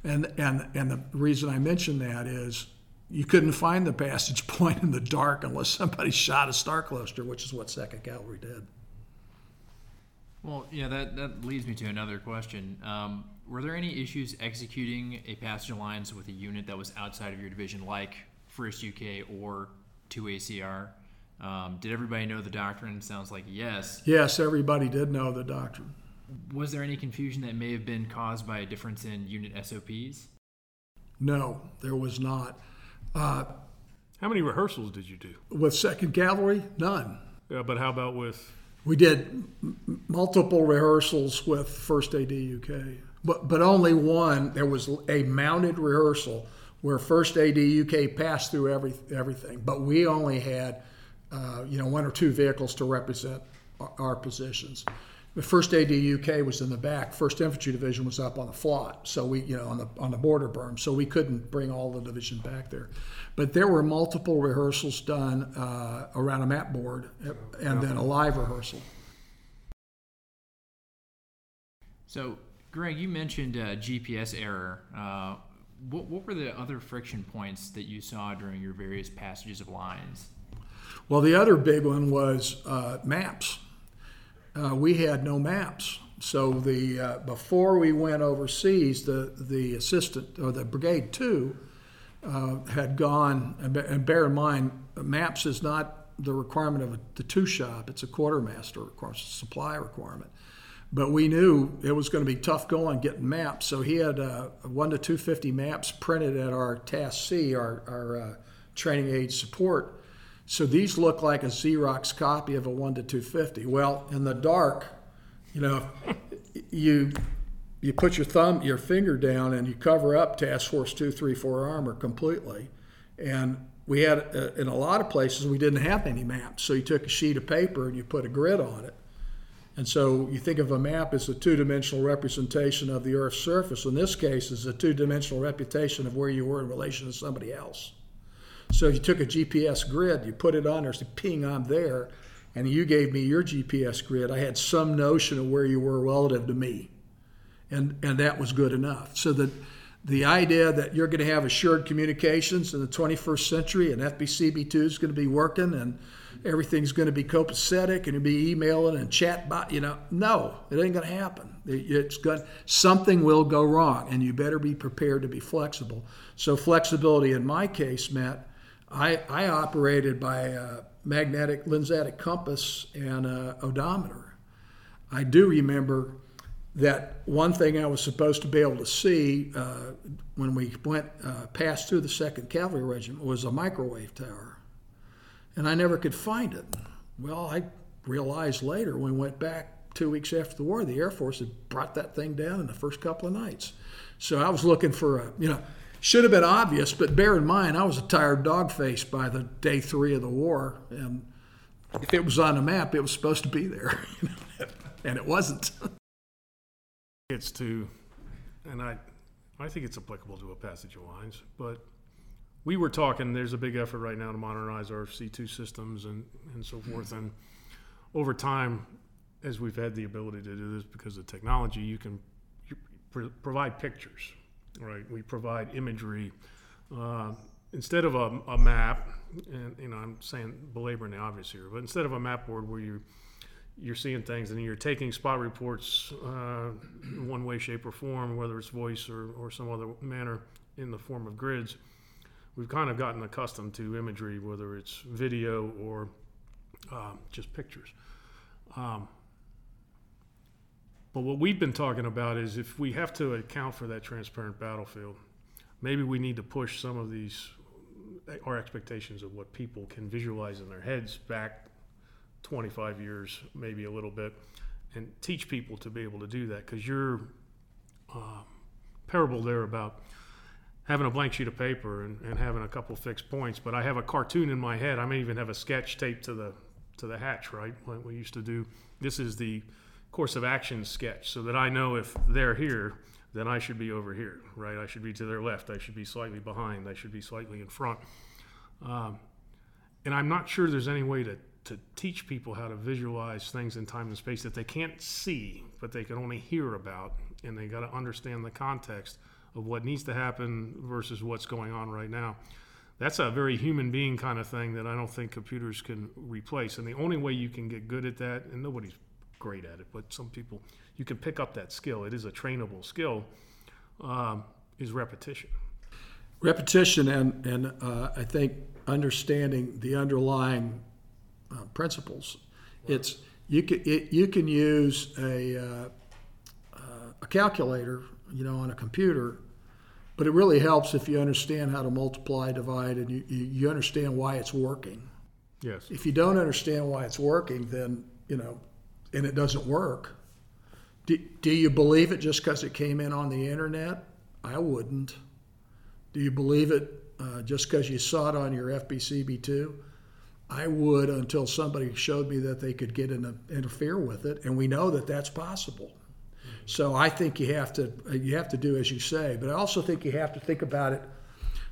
And, and, and the reason I mention that is you couldn't find the passage point in the dark unless somebody shot a star cluster, which is what second Cavalry did. Well, yeah, that, that leads me to another question. Um, were there any issues executing a passage alliance with a unit that was outside of your division, like first U K or two A C R? Um, did everybody know the doctrine? Sounds like yes. Yes, everybody did know the doctrine. Was there any confusion that may have been caused by a difference in unit S O Ps? No, there was not. Uh, how many rehearsals did you do? With second Cavalry? None. Yeah, but how about with? We did m- multiple rehearsals with first A D U K, but but only one. There was a mounted rehearsal where first A D U K passed through every, everything, but we only had uh, you know one or two vehicles to represent our, our positions. The first A D U K was in the back. first Infantry Division was up on the flot, so we, you know, on the on the border berm, so we couldn't bring all the division back there. But there were multiple rehearsals done uh, around a map board, and then a live rehearsal. So, Greg, you mentioned uh, G P S error. Uh, what what were the other friction points that you saw during your various passages of lines? Well, the other big one was uh, maps. Uh, we had no maps, so the uh, before we went overseas, the the assistant or the brigade two uh, had gone. And bear in mind, maps is not the requirement of a, the two shop; it's a quartermaster requirement, supply requirement. But we knew it was going to be tough going getting maps, so he had uh, one to two fifty maps printed at our T A S C, our our uh, training aid support. So these look like a Xerox copy of a one to two fifty. Well, in the dark, you know, you you put your thumb, your finger down, and you cover up Task Force two thirty-four Armor completely. And we had, uh, in a lot of places, we didn't have any maps. So you took a sheet of paper and you put a grid on it. And so you think of a map as a two-dimensional representation of the Earth's surface. In this case, it's a two-dimensional representation of where you were in relation to somebody else. So you took a G P S grid, you put it on, there's a ping, I'm there, and you gave me your G P S grid. I had some notion of where you were relative to me, and and that was good enough. So that the idea that you're going to have assured communications in the twenty-first century and F B C B two is going to be working, and everything's going to be copacetic and you'll be emailing and chat by, you know, no, it ain't going to happen. It, it's going, something will go wrong, and you better be prepared to be flexible. So flexibility in my case meant I, I operated by a magnetic lensatic compass and a odometer. I do remember that one thing I was supposed to be able to see uh, when we went uh, passed through the second Cavalry Regiment was a microwave tower, and I never could find it. Well, I realized later when we went back two weeks after the war, the Air Force had brought that thing down in the first couple of nights. So I was looking for a, you know, should have been obvious, but bear in mind I was a tired dog face by the day three of the war, and if it was on the map, it was supposed to be there, and it wasn't. It's to, and I, I think it's applicable to a passage of lines, but we were talking, there's a big effort right now to modernize our C two systems and, and so forth. And over time, as we've had the ability to do this because of technology, you can you pr- provide pictures, right? We provide imagery. Uh, instead of a, a map, and you know, I'm saying belaboring the obvious here, but instead of a map board where you you're seeing things and you're taking spot reports uh, one way, shape, or form, whether it's voice or, or some other manner in the form of grids. We've kind of gotten accustomed to imagery, whether it's video or um, just pictures. Um, but what we've been talking about is if we have to account for that transparent battlefield, maybe we need to push some of these, our expectations of what people can visualize in their heads back twenty-five years, maybe a little bit, and teach people to be able to do that, because your uh, parable there about having a blank sheet of paper and, and having a couple fixed points, but I have a cartoon in my head. I may even have a sketch taped to the to the hatch, right? What we used to do. This is the course of action sketch, so that I know if they're here, then I should be over here, right? I should be to their left. I should be slightly behind. I should be slightly in front. Um, and I'm not sure there's any way to to teach people how to visualize things in time and space that they can't see, but they can only hear about, and they got to understand the context of what needs to happen versus what's going on right now. That's a very human being kind of thing that I don't think computers can replace. And the only way you can get good at that, and nobody's great at it, but some people, you can pick up that skill. It is a trainable skill, um, is repetition. Repetition and, and uh, I think understanding the underlying Uh, principles. Right. It's you can it, you can use a uh, uh, a calculator, you know, on a computer, but it really helps if you understand how to multiply, divide, and you, you understand why it's working. Yes. If you don't understand why it's working, then you know, and it doesn't work. Do, do you believe it just because it came in on the internet? I wouldn't. Do you believe it uh, just because you saw it on your F B C B two? I would, until somebody showed me that they could get in a, interfere with it, and we know that that's possible. So I think you have to you have to do as you say, but I also think you have to think about it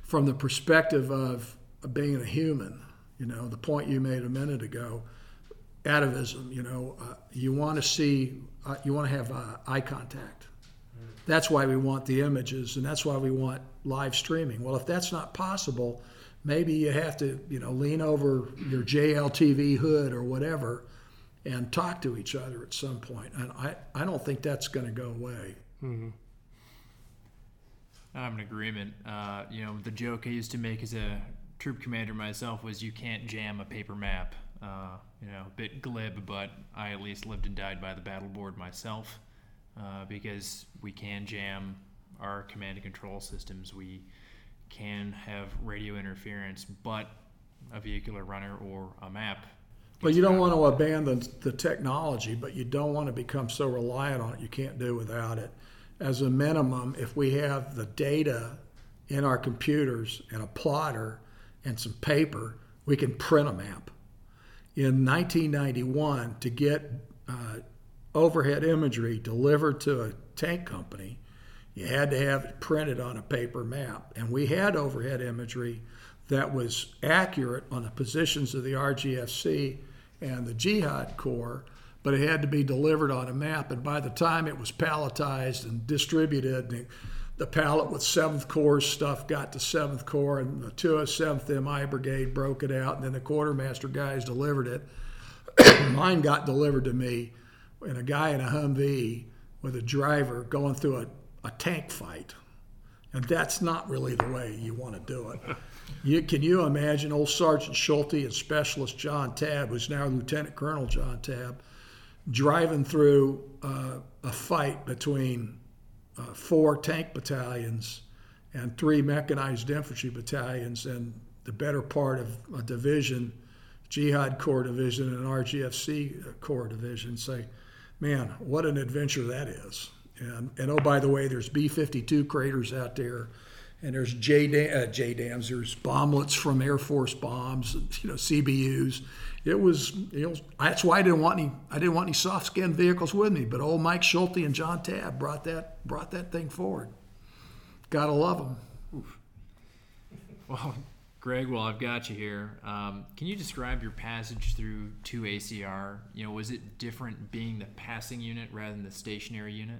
from the perspective of being a human. You know, the point you made a minute ago, atavism. You know, uh, you want to see, uh, you want to have uh, eye contact. That's why we want the images, and that's why we want live streaming. Well, if that's not possible, maybe you have to, you know, lean over your J L T V hood or whatever and talk to each other at some point. And I, I don't think that's going to go away. Mm-hmm. I'm in agreement. Uh, you know, the joke I used to make as a troop commander myself was you can't jam a paper map. Uh, you know, a bit glib, but I at least lived and died by the battle board myself uh, because we can jam our command and control systems. We can have radio interference, but a vehicular runner or a map. Well, you don't want to abandon the technology, but you don't want to become so reliant on it you can't do without it. As a minimum, if we have the data in our computers and a plotter and some paper, we can print a map. In nineteen ninety-one, to get uh, overhead imagery delivered to a tank company, you had to have it printed on a paper map. And we had overhead imagery that was accurate on the positions of the R G F C and the Jihad Corps, but it had to be delivered on a map. And by the time it was palletized and distributed, the pallet with seventh Corps stuff got to seventh Corps, and the two of seventh M I Brigade broke it out, and then the quartermaster guys delivered it. Mine got delivered to me, and a guy in a Humvee with a driver going through a, a tank fight. And that's not really the way you want to do it. You, can you imagine old Sergeant Schulte and Specialist John Tabb, who's now Lieutenant Colonel John Tabb, driving through uh, a fight between uh, four tank battalions and three mechanized infantry battalions and the better part of a division, Jihad Corps Division and an R G F C Corps Division, say, man, what an adventure that is. And, and oh, by the way, there's B fifty-two craters out there, and there's J-dam, uh, J-dams, there's bomblets from Air Force bombs, you know, C B Us. It was, you know, that's why I didn't want any, I didn't want any soft-skinned vehicles with me. But old Mike Schulte and John Tabb brought that, brought that thing forward. Gotta love them. Oof. Well, Greg, well, I've got you here. Um, can you describe your passage through two A C R? You know, was it different being the passing unit rather than the stationary unit?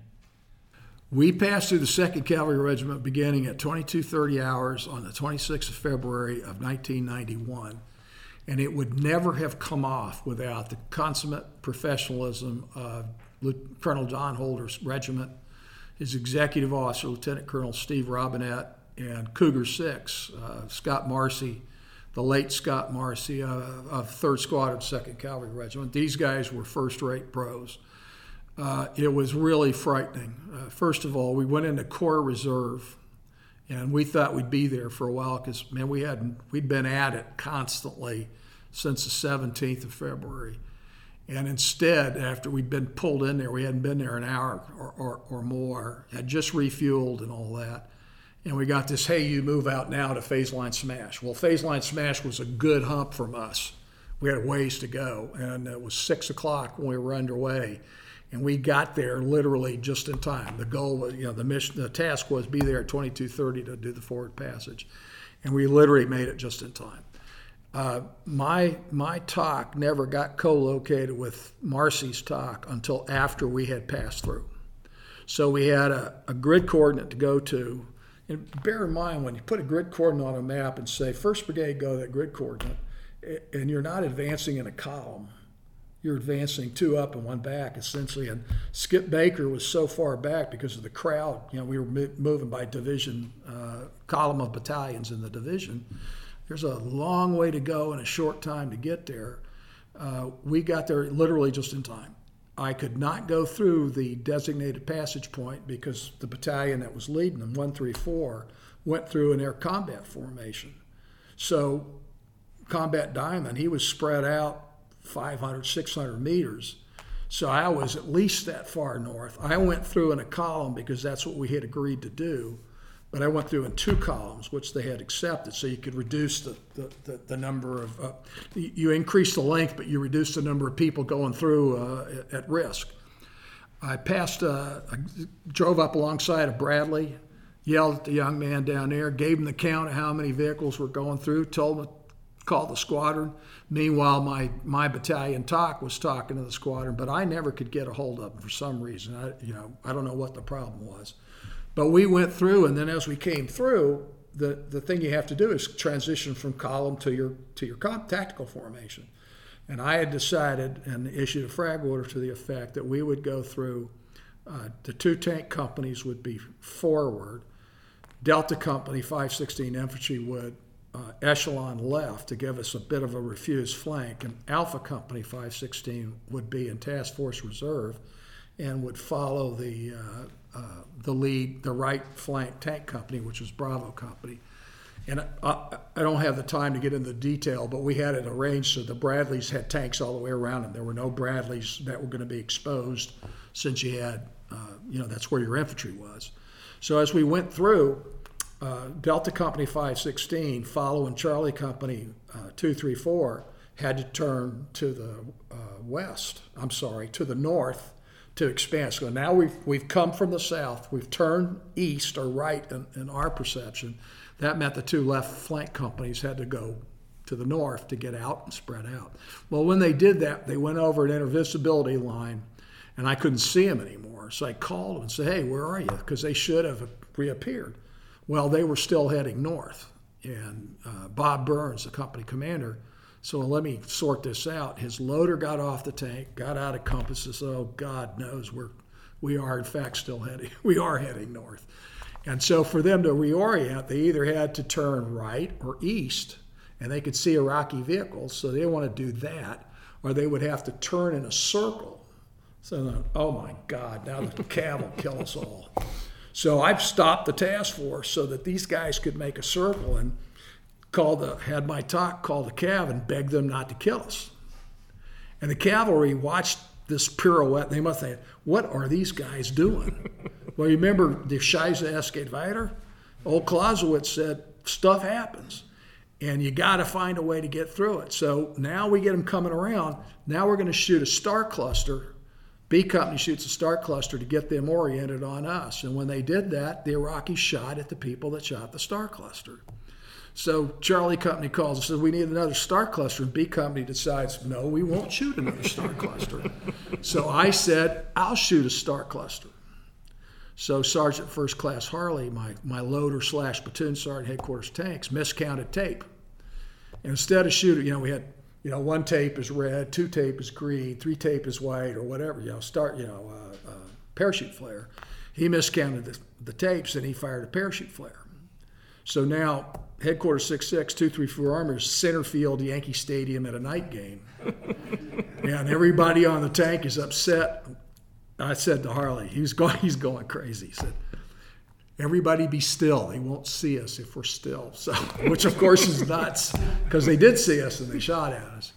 We passed through the second Cavalry Regiment beginning at twenty-two thirty hours on the twenty-sixth of February of nineteen ninety-one, and it would never have come off without the consummate professionalism of Colonel Don Holder's regiment, his executive officer, Lieutenant Colonel Steve Robinette, and Cougar Six, uh, Scott Marcy, the late Scott Marcy uh, of third Squadron, second Cavalry Regiment. These guys were first-rate pros. Uh, it was really frightening. Uh, first of all, we went into Corps Reserve, and we thought we'd be there for a while because, man, we hadn't, we'd been at it constantly since the seventeenth of February. And instead, after we'd been pulled in there, we hadn't been there an hour or, or, or more, had just refueled and all that. And we got this, hey, you move out now to phase line smash. Well, phase line smash was a good hump from us. We had a ways to go, and it was six o'clock when we were underway. And we got there literally just in time. The goal was, you know, the mission, the task was be there at twenty-two thirty to do the forward passage. And we literally made it just in time. Uh, my my talk never got co-located with Marcy's talk until after we had passed through. So we had a, a grid coordinate to go to. And bear in mind, when you put a grid coordinate on a map and say, first Brigade, go to that grid coordinate, and you're not advancing in a column. You're advancing two up and one back, essentially. And Skip Baker was so far back because of the crowd. You know, we were mo- moving by division, uh, column of battalions in the division. There's a long way to go and a short time to get there. Uh, we got there literally just in time. I could not go through the designated passage point because the battalion that was leading them, one three four, went through an air combat formation. So Combat Diamond, he was spread out five hundred, six hundred meters. So I was at least that far north. I went through in a column because that's what we had agreed to do, but I went through in two columns, which they had accepted, so you could reduce the, the, the, the number of, uh, you increase the length, but you reduce the number of people going through uh, at, at risk. I passed, uh, I drove up alongside of Bradley, yelled at the young man down there, gave him the count of how many vehicles were going through, told him call the squadron. Meanwhile, my, my battalion talk was talking to the squadron, but I never could get a hold of them for some reason. I, you know, I don't know what the problem was. But we went through, and then as we came through, the, the thing you have to do is transition from column to your to your tactical formation. And I had decided and issued a frag order to the effect that we would go through, uh, the two tank companies would be forward, Delta Company, five sixteen Infantry would Uh, echelon left to give us a bit of a refused flank, and Alpha Company five sixteen would be in Task Force Reserve and would follow the uh, uh, the lead, the right flank tank company, which was Bravo Company. And I, I don't have the time to get into the detail, but we had it arranged so the Bradleys had tanks all the way around them. There were no Bradleys that were going to be exposed since you had, uh, you know, that's where your infantry was. So as we went through, Uh, Delta Company five sixteen, following Charlie Company uh, two three four, had to turn to the uh, west, I'm sorry, to the north to expand. So now we've, we've come from the south. We've turned east or right in, in our perception. That meant the two left flank companies had to go to the north to get out and spread out. Well, when they did that, they went over an intervisibility line and I couldn't see them anymore. So I called them and said, hey, where are you? Because they should have reappeared. Well, they were still heading north. And uh, Bob Burns, the company commander, so let me sort this out. His loader got off the tank, got out of compasses. Oh, God knows we're, we are, in fact, still heading. We are heading north. And so for them to reorient, they either had to turn right or east, and they could see Iraqi vehicles, so they didn't want to do that, or they would have to turn in a circle. So, oh, my God, now the cab will kill us all. So I've stopped the task force so that these guys could make a circle, and called the, had my talk, called the cav and begged them not to kill us. And the cavalry watched this pirouette. They must think, what are these guys doing? Well, you remember the Scheisse Eskedweiter? Old Clausewitz said, stuff happens, and you got to find a way to get through it. So now we get them coming around. Now we're going to shoot a star cluster. B Company shoots a star cluster to get them oriented on us. And when they did that, the Iraqis shot at the people that shot the star cluster. So Charlie Company calls and says, we need another star cluster. And B Company decides, no, we won't shoot another star cluster. So I said, I'll shoot a star cluster. So Sergeant First Class Harley, my, my loader slash platoon sergeant headquarters tanks, miscounted tape. And instead of shooting, you know, we had, you know, one tape is red, two tape is green, three tape is white, or whatever, you know, start, you know, uh, uh, parachute flare. He miscounted the, the tapes, and he fired a parachute flare. So now, Headquarters six six, two thirty-four Armor, center field Yankee Stadium at a night game. And everybody on the tank is upset. I said to Harley, he's going, he's going crazy. He said, everybody be still. They won't see us if we're still. So, which, of course, is nuts, because they did see us and they shot at us.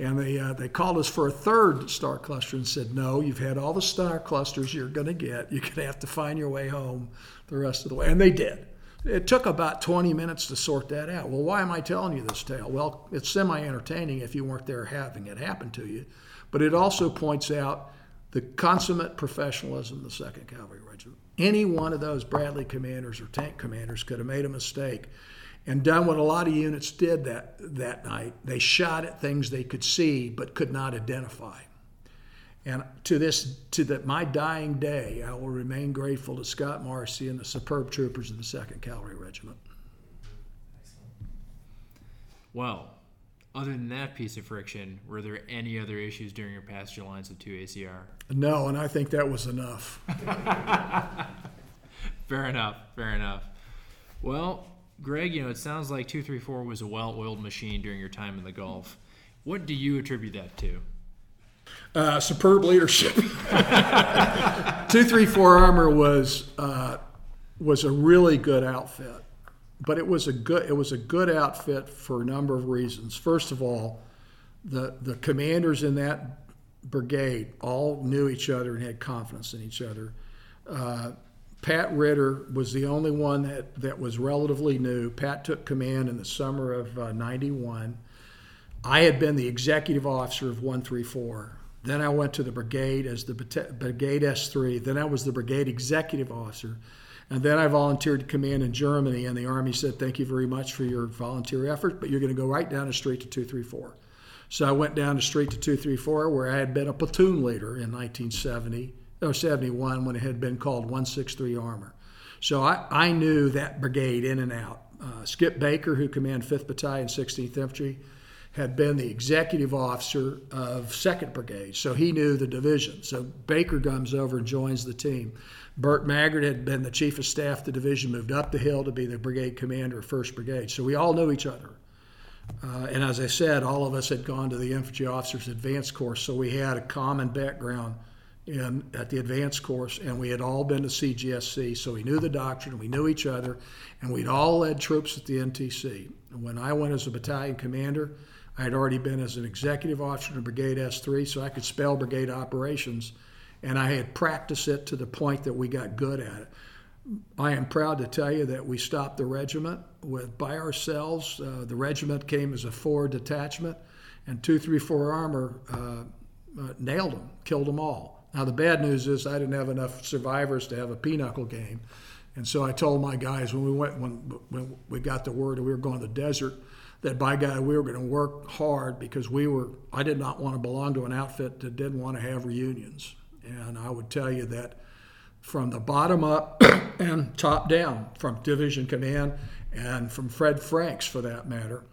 And they uh, they called us for a third star cluster and said, no, you've had all the star clusters you're going to get. You're going to have to find your way home the rest of the way. And they did. It took about twenty minutes to sort that out. Well, why am I telling you this tale? Well, it's semi-entertaining if you weren't there having it happen to you. But it also points out the consummate professionalism of the second Cavalry Regiment. Any one of those Bradley commanders or tank commanders could have made a mistake and done what a lot of units did that, that night. They shot at things they could see but could not identify. And to this, to the, my dying day, I will remain grateful to Scott Marcy and the superb troopers of the second Cavalry Regiment. Well, other than that piece of friction, were there any other issues during your past alliance of two A C R? No, and I think that was enough. Fair enough, fair enough. Well, Greg, you know, it sounds like two thirty-four was a well-oiled machine during your time in the Gulf. What do you attribute that to? Uh, superb leadership. two thirty-four Armor was uh, was a really good outfit, but it was a good it was a good outfit for a number of reasons. First of all, the the commanders in that brigade all knew each other and had confidence in each other. Uh, Pat Ritter was the only one that, that was relatively new. Pat took command in the summer of uh, ninety-one. I had been the executive officer of one thirty-four. Then I went to the brigade as the Brigade S three. Then I was the brigade executive officer. And then I volunteered to command in Germany, and the Army said, thank you very much for your volunteer effort, but you're going to go right down the street to two thirty-four. So I went down the street to two thirty-four, where I had been a platoon leader in nineteen seventy, or seventy-one, when it had been called one sixty-three Armor. So I, I knew that brigade in and out. Uh, Skip Baker, who commanded fifth Battalion, sixteenth Infantry, had been the executive officer of second Brigade, so he knew the division. So Baker comes over and joins the team. Burt Maggard had been the chief of staff of the division, moved up the hill to be the brigade commander of first Brigade. So we all knew each other. Uh, and as I said, all of us had gone to the infantry officer's advanced course, so we had a common background in, at the advanced course, and we had all been to C G S C, so we knew the doctrine, we knew each other, and we'd all led troops at the N T C. And when I went as a battalion commander, I had already been as an executive officer in Brigade S three, so I could spell brigade operations, and I had practiced it to the point that we got good at it. I am proud to tell you that we stopped the regiment with by ourselves. Uh, the regiment came as a forward detachment, and two thirty-four Armor uh, uh, nailed them, killed them all. Now, the bad news is I didn't have enough survivors to have a pinochle game, and so I told my guys when we went when, when we got the word that we were going to the desert, that by God, we were going to work hard because we were, I did not want to belong to an outfit that didn't want to have reunions. And I would tell you that from the bottom up and top down, from division command and from Fred Franks for that matter,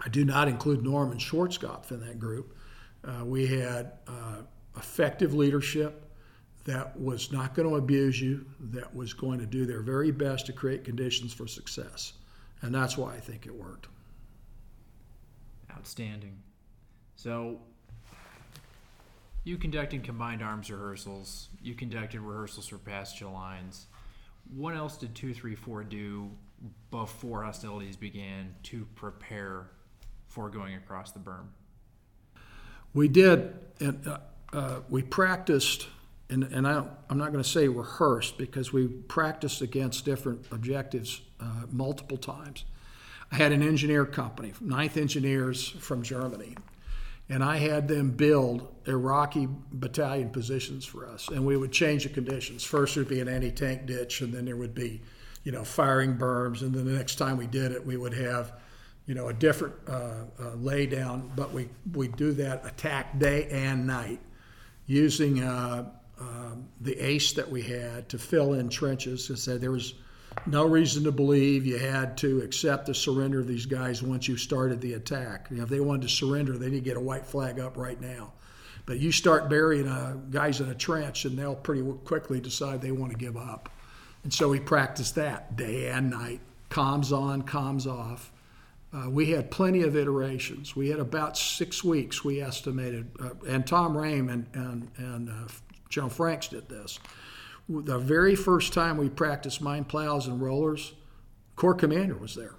I do not include Norman Schwarzkopf in that group. Uh, we had uh, effective leadership that was not going to abuse you, that was going to do their very best to create conditions for success. And that's why I think it worked. Outstanding. So you conducted combined arms rehearsals. You conducted rehearsals for passenger lines. What else did two thirty-four do before hostilities began to prepare for going across the berm? We did, and uh, uh, we practiced, and, and I don't, I'm not going to say rehearsed because we practiced against different objectives uh, multiple times. I had an engineer company, ninth Engineers from Germany, and I had them build Iraqi battalion positions for us, and we would change the conditions. First there would be an anti-tank ditch, and then there would be, you know, firing berms, and then the next time we did it, we would have, you know, a different uh, uh, lay down, but we we do that attack day and night using uh, uh, the ACE that we had to fill in trenches. And said there was no reason to believe you had to accept the surrender of these guys once you started the attack. You know, if they wanted to surrender, they need to get a white flag up right now. But you start burying uh, guys in a trench, and they'll pretty quickly decide they want to give up. And so we practiced that day and night, comms on, comms off. Uh, we had plenty of iterations. We had about six weeks, we estimated, uh, and Tom Rame and, and, and uh, Joe Franks did this. The very first time we practiced mine plows and rollers, Corps Commander was there.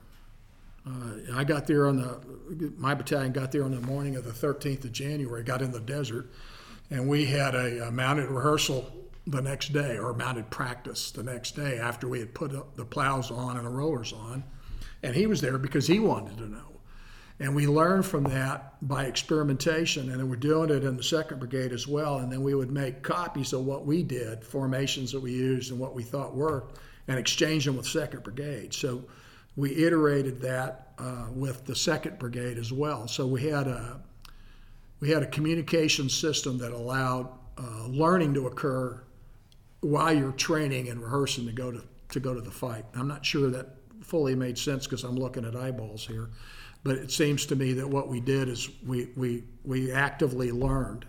Uh, I got there on the, my battalion got there on the morning of the thirteenth of January, got in the desert, and we had a, a mounted rehearsal the next day, or mounted practice the next day after we had put the plows on and the rollers on. And he was there because he wanted to know. And we learned from that by experimentation, and then we're doing it in the second Brigade as well, and then we would make copies of what we did, formations that we used and what we thought worked, and exchange them with second Brigade. So we iterated that uh, with the second Brigade as well. So we had a, we had a communication system that allowed uh, learning to occur while you're training and rehearsing to go to, to go to the fight. I'm not sure that fully made sense because I'm looking at eyeballs here. But it seems to me that what we did is we we, we actively learned.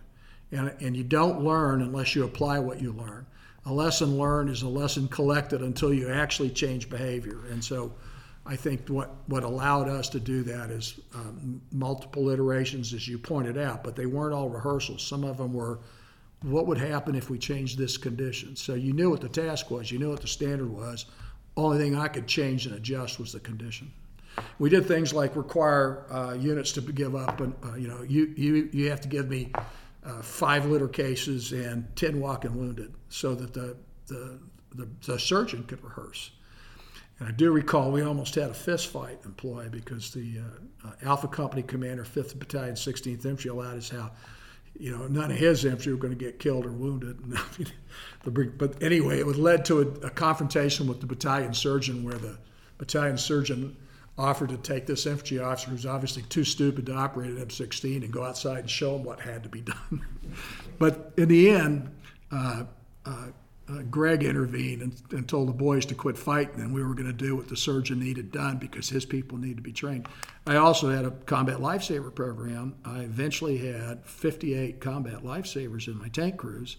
And, and you don't learn unless you apply what you learn. A lesson learned is a lesson collected until you actually change behavior. And so I think what, what allowed us to do that is um, multiple iterations, as you pointed out, but they weren't all rehearsals. Some of them were, what would happen if we changed this condition? So you knew what the task was. You knew what the standard was. Only thing I could change and adjust was the condition. We did things like require uh, units to give up, and uh, you know, you, you you have to give me uh, five litter cases and ten walking wounded, so that the, the the the surgeon could rehearse. And I do recall we almost had a fist fight employed because the uh, uh, Alpha Company Commander, fifth Battalion, sixteenth Infantry, allowed us how, you know, none of his infantry were going to get killed or wounded. But anyway, it led to a, a confrontation with the battalion surgeon, where the battalion surgeon offered to take this infantry officer, who's obviously too stupid to operate an M sixteen, and go outside and show him what had to be done. But in the end, uh, uh, uh, Greg intervened and, and told the boys to quit fighting, and we were going to do what the surgeon needed done because his people needed to be trained. I also had a combat lifesaver program. I eventually had fifty-eight combat lifesavers in my tank crews,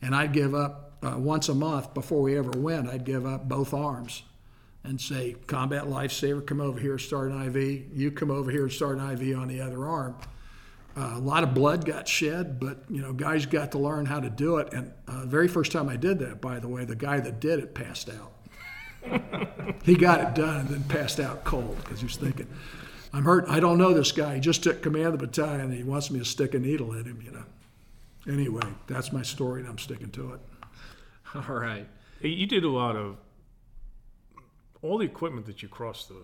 and I'd give up uh, once a month before we ever went, I'd give up both arms and say, combat lifesaver, come over here and start an I V. You come over here and start an I V on the other arm. Uh, a lot of blood got shed, but, you know, guys got to learn how to do it. And uh, the very first time I did that, by the way, the guy that did it passed out. He got it done and then passed out cold because he was thinking, I'm hurt. I don't know this guy. He just took command of the battalion, and he wants me to stick a needle in him, you know. Anyway, that's my story, and I'm sticking to it. All right. You did a lot of all the equipment that you crossed the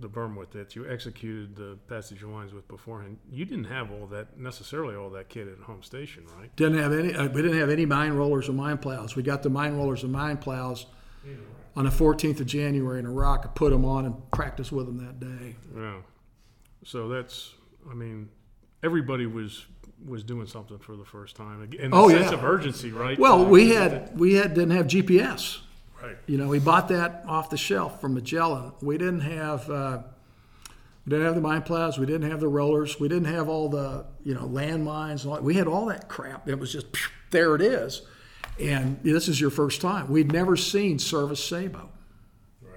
the berm with, that you executed the passenger lines with beforehand, you didn't have all that, necessarily all that kit at home station, right? Didn't have any. Uh, we didn't have any mine rollers or mine plows. We got the mine rollers and mine plows yeah, right. on the fourteenth of January in Iraq. I put them on and practiced with them that day. Yeah. So that's, I mean, everybody was was doing something for the first time. And the oh, sense yeah. of urgency, right? Well, um, we had we had didn't have G P S. Right. You know, we bought that off the shelf from Magellan. We didn't have uh, we didn't have the mine plows. We didn't have the rollers. We didn't have all the you know landmines. And all, we had all that crap. It was just there it is, and this is your first time. We'd never seen Service Sabo, right.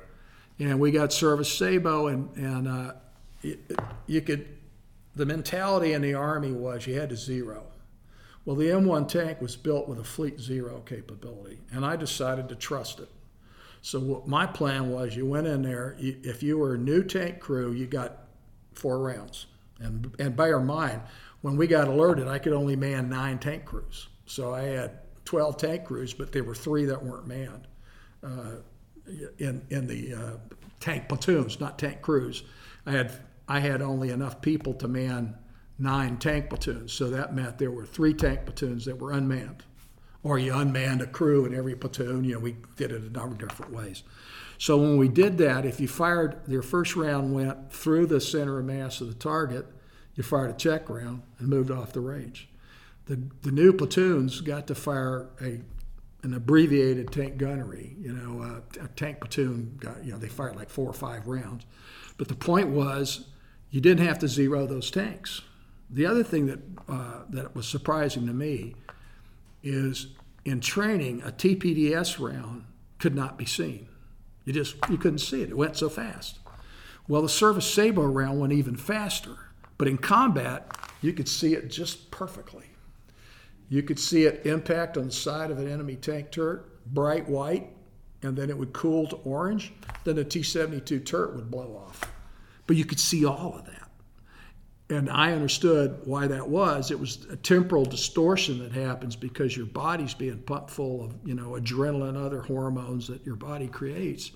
And we got Service Sabo, and and uh, it, it, you could. The mentality in the Army was you had to zero. Well, the M one tank was built with a fleet zero capability, and I decided to trust it. So what my plan was, you went in there, you, if you were a new tank crew, you got four rounds. And and bear in mind, when we got alerted, I could only man nine tank crews. So I had twelve tank crews, but there were three that weren't manned uh, in, in the uh, tank platoons, not tank crews. I had... I had only enough people to man nine tank platoons, so that meant there were three tank platoons that were unmanned, or you unmanned a crew in every platoon. You know, we did it a number of different ways. So when we did that, if you fired, your first round went through the center of mass of the target, you fired a check round and moved off the range. The the new platoons got to fire a an abbreviated tank gunnery, you know, a, a tank platoon got, you know, they fired like four or five rounds. But the point was, you didn't have to zero those tanks. The other thing that uh, that was surprising to me is in training, a T P D S round could not be seen. You just you couldn't see it. It went so fast. Well, the Service Sabo round went even faster. But in combat, you could see it just perfectly. You could see it impact on the side of an enemy tank turret, bright white, and then it would cool to orange. Then the T seventy-two turret would blow off. But you could see all of that. And I understood why that was. It was a temporal distortion that happens because your body's being pumped full of, you know, adrenaline and other hormones that your body creates.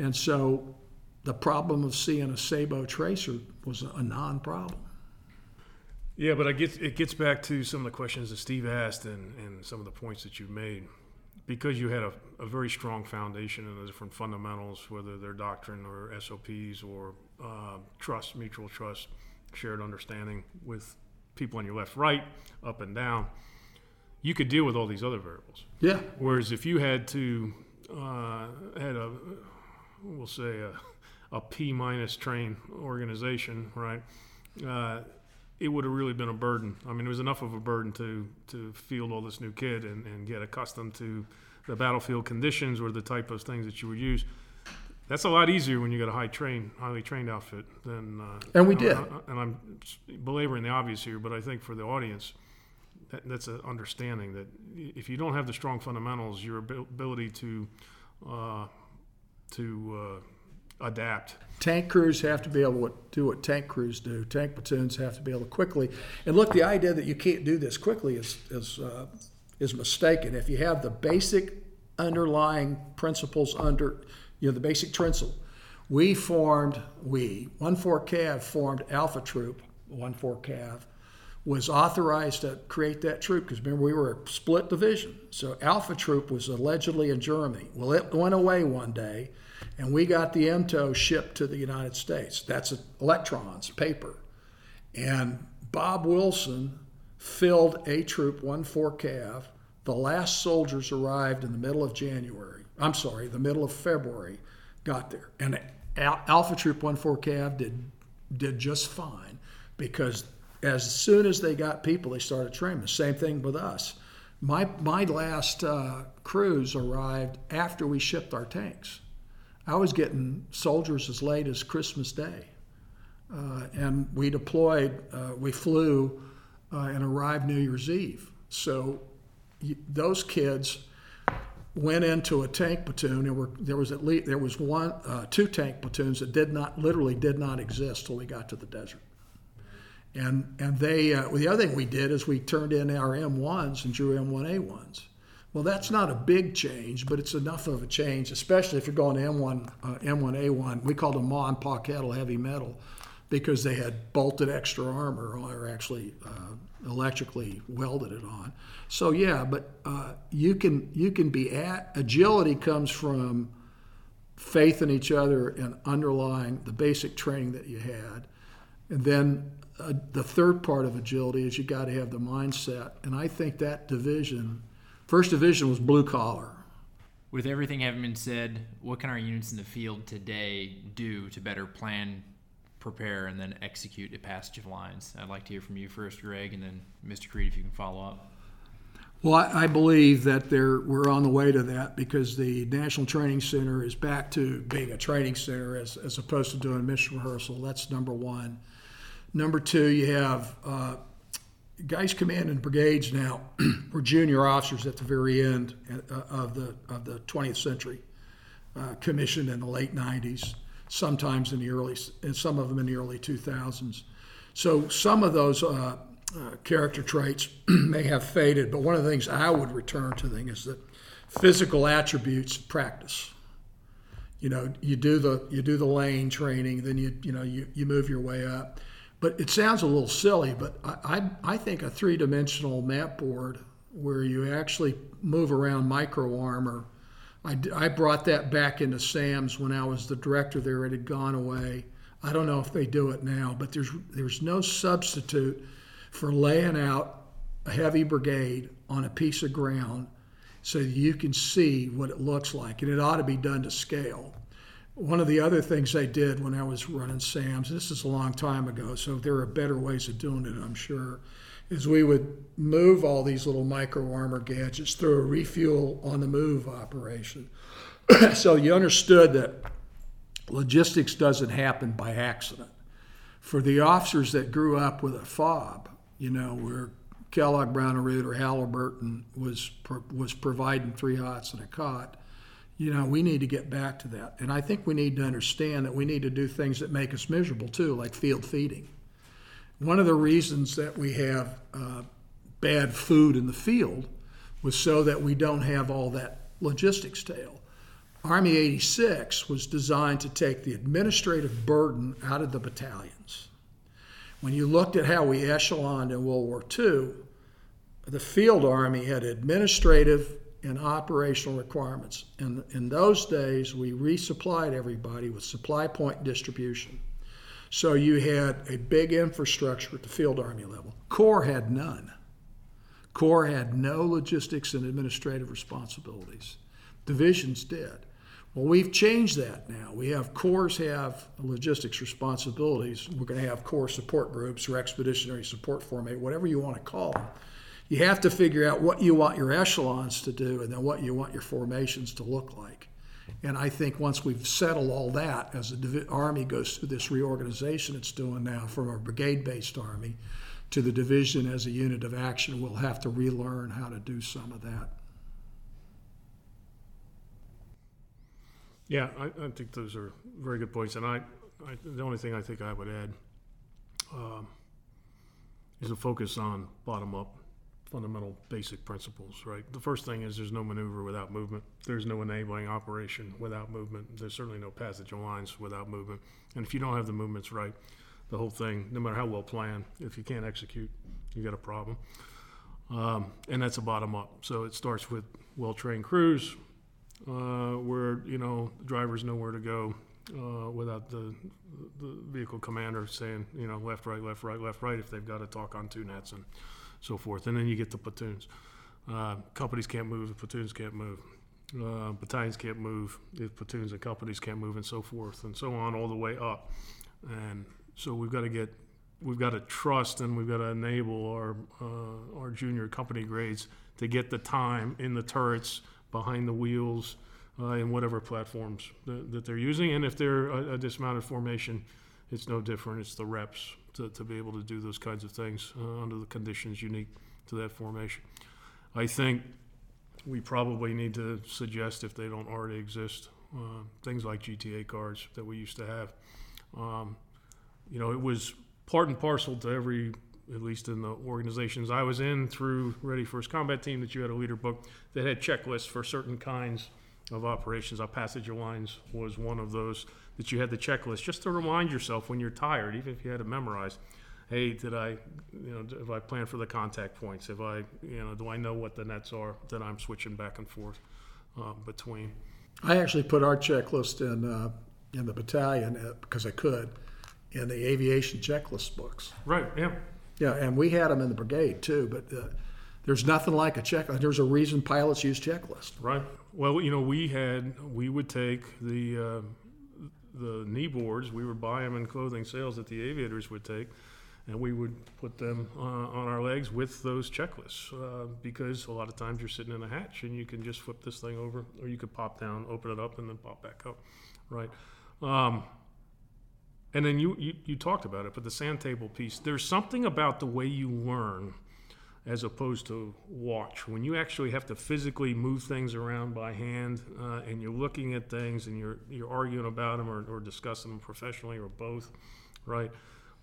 And so the problem of seeing a Sabo tracer was a non-problem. Yeah, but I get, it gets back to some of the questions that Steve asked and, and some of the points that you've made. Because you had a, a very strong foundation in the different fundamentals, whether they're doctrine or S O Ps or uh, trust, mutual trust, shared understanding with people on your left, right, up and down, you could deal with all these other variables. Yeah. Whereas if you had to, uh, had a, we'll say a, a P-minus train organization, right, uh, it would have really been a burden. I mean, it was enough of a burden to to field all this new kid and, and get accustomed to the battlefield conditions or the type of things that you would use. That's a lot easier when you got a high trained, highly trained outfit than. Uh, and we I, did. I, and I'm belaboring the obvious here, but I think for the audience, that, that's an understanding that if you don't have the strong fundamentals, your ability to uh, to uh, adapt. Tank crews have to be able to do what tank crews do. Tank platoons have to be able to quickly. And look, the idea that you can't do this quickly is is uh, is mistaken. If you have the basic underlying principles under, you know, the basic principle. We formed, we, one four C A V formed Alpha Troop. one four C A V was authorized to create that troop because, remember, we were a split division. So Alpha Troop was allegedly in Germany. Well, it went away one day. And we got the M T O shipped to the United States. That's electrons, paper. And Bob Wilson filled A Troop one four C A V. The last soldiers arrived in the middle of January. I'm sorry, the middle of February got there. And Alpha Troop one four C A V did, did just fine because as soon as they got people, they started training. The same thing with us. My, my last uh, crews arrived after we shipped our tanks. I was getting soldiers as late as Christmas Day. Uh, and we deployed, uh, we flew, uh, and arrived New Year's Eve. So you, those kids went into a tank platoon. There were there was at least there was one uh, two tank platoons that did not literally did not exist till we got to the desert. And and they uh, well, the other thing we did is we turned in our M ones and drew M one A ones. Well, that's not a big change, but it's enough of a change, especially if you're going to M one, uh, M one A one. We called them Ma and Pa Kettle heavy metal because they had bolted extra armor or actually uh, electrically welded it on. So yeah, but uh, you can you can be at agility comes from faith in each other and underlying the basic training that you had. And then uh, the third part of agility is you got to have the mindset. And I think that division, first Division, was blue collar. With everything having been said, what can our units in the field today do to better plan, prepare, and then execute the passage of lines? I'd like to hear from you first, Greg, and then Mister Creed, if you can follow up. Well, I, I believe that there, we're on the way to that, because the National Training Center is back to being a training center as, as opposed to doing mission rehearsal. That's number one. Number two, you have uh, guys commanding brigades now were junior officers at the very end of the of the twentieth century, uh, commissioned in the late nineties, sometimes in the early, and some of them in the early two thousands. So some of those uh, uh, character traits may have faded, but one of the things I would return to thing is that physical attributes practice. You know, you do the you do the lane training, then you you know you, you move your way up. But it sounds a little silly, but I, I, I think a three-dimensional map board where you actually move around micro armor, I, I brought that back into SAMS when I was the director there. It had gone away. I don't know if they do it now, but there's there's no substitute for laying out a heavy brigade on a piece of ground so that you can see what it looks like, and it ought to be done to scale. One of the other things they did when I was running SAMS, this is a long time ago, so there are better ways of doing it, I'm sure, is we would move all these little micro-armor gadgets through a refuel on-the-move operation. So you understood that logistics doesn't happen by accident. For the officers that grew up with a FOB, you know, where Kellogg, Brown and Root or Halliburton was, was providing three hots and a cot, you know, we need to get back to that. And I think we need to understand that we need to do things that make us miserable, too, like field feeding. One of the reasons that we have uh, bad food in the field was so that we don't have all that logistics tail. Army eighty-six was designed to take the administrative burden out of the battalions. When you looked at how we echeloned in World War Two, the field army had administrative and operational requirements. And in those days, we resupplied everybody with supply point distribution. So you had a big infrastructure at the field army level. Corps had none. Corps had no logistics and administrative responsibilities. Divisions did. Well, we've changed that now. We have corps have logistics responsibilities. We're going to have corps support groups or expeditionary support formate, whatever you want to call them. You have to figure out what you want your echelons to do and then what you want your formations to look like. And I think once we've settled all that, as the Army goes through this reorganization it's doing now from a brigade-based Army to the division as a unit of action, we'll have to relearn how to do some of that. Yeah, I, I think those are very good points. And I, I, the only thing I think I would add uh, is a focus on bottom-up fundamental basic principles, right? The first thing is there's no maneuver without movement. There's no enabling operation without movement. There's certainly no passage of lines without movement. And if you don't have the movements right, the whole thing, no matter how well planned, if you can't execute, you got a problem. Um, and that's a bottom up. So it starts with well-trained crews uh, where, you know, the drivers know where to go uh, without the, the vehicle commander saying, you know, left, right, left, right, left, right, if they've got to talk on two nets and so forth. And then you get the platoons. Uh, companies can't move if platoons can't move. Uh, battalions can't move if platoons and companies can't move, and so forth, and so on all the way up. And so we've got to get, we've got to trust, and we've got to enable our uh, our junior company grades to get the time in the turrets, behind the wheels, uh, in whatever platforms th- that they're using. And if they're a, a dismounted formation, it's no different. It's the reps to, to be able to do those kinds of things uh, under the conditions unique to that formation. I think we probably need to suggest, if they don't already exist, uh, things like G T A cards that we used to have. Um, you know, it was part and parcel to every, at least in the organizations I was in through Ready first Combat Team, that you had a leader book that had checklists for certain kinds of operations. Our passage of lines was one of those that you had the checklist just to remind yourself when you're tired, even if you had to memorize, hey, did I, you know, have I planned for the contact points? Have I, you know, do I know what the nets are that I'm switching back and forth uh, between? I actually put our checklist in uh, in the battalion because I could, in the aviation checklist books. Right, yeah. Yeah, and we had them in the brigade too, but uh, there's nothing like a checklist. There's a reason pilots use checklists. Right. Well, you know, we had, we would take the uh, the knee boards, we would buy them in clothing sales that the aviators would take, and we would put them uh, on our legs with those checklists uh, because a lot of times you're sitting in a hatch and you can just flip this thing over, or you could pop down, open it up, and then pop back up, right? Um, and then you, you, you talked about it, but the sand table piece, there's something about the way you learn as opposed to watch. When you actually have to physically move things around by hand uh, and you're looking at things and you're you're arguing about them or, or discussing them professionally or both, right?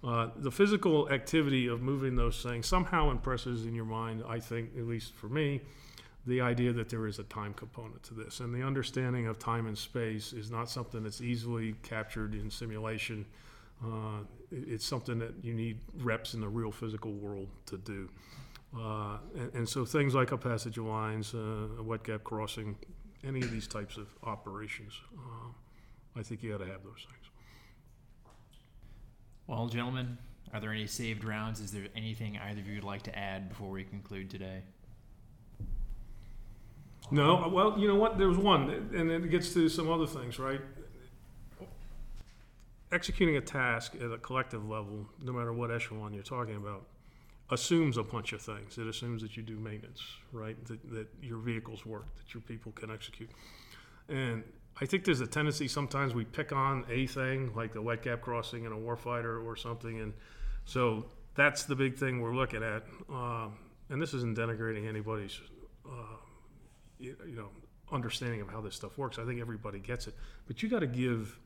Uh, the physical activity of moving those things somehow impresses in your mind, I think, at least for me, the idea that there is a time component to this. And the understanding of time and space is not something that's easily captured in simulation. Uh, it's something that you need reps in the real physical world to do. Uh, and, and so things like a passage of lines, uh, a wet gap crossing, any of these types of operations, uh, I think you got to have those things. Well, gentlemen, are there any saved rounds? Is there anything either of you would like to add before we conclude today? No. Well, you know what? There was one, and it gets to some other things, right? Executing a task at a collective level, no matter what echelon you're talking about, assumes a bunch of things. It assumes that you do maintenance, right? That, that your vehicles work, that your people can execute. And I think there's a tendency sometimes we pick on a thing, like the wet gap crossing in a warfighter or something, and so that's the big thing we're looking at. Um, and this isn't denigrating anybody's, uh, you, you know, understanding of how this stuff works. I think everybody gets it. But you got to give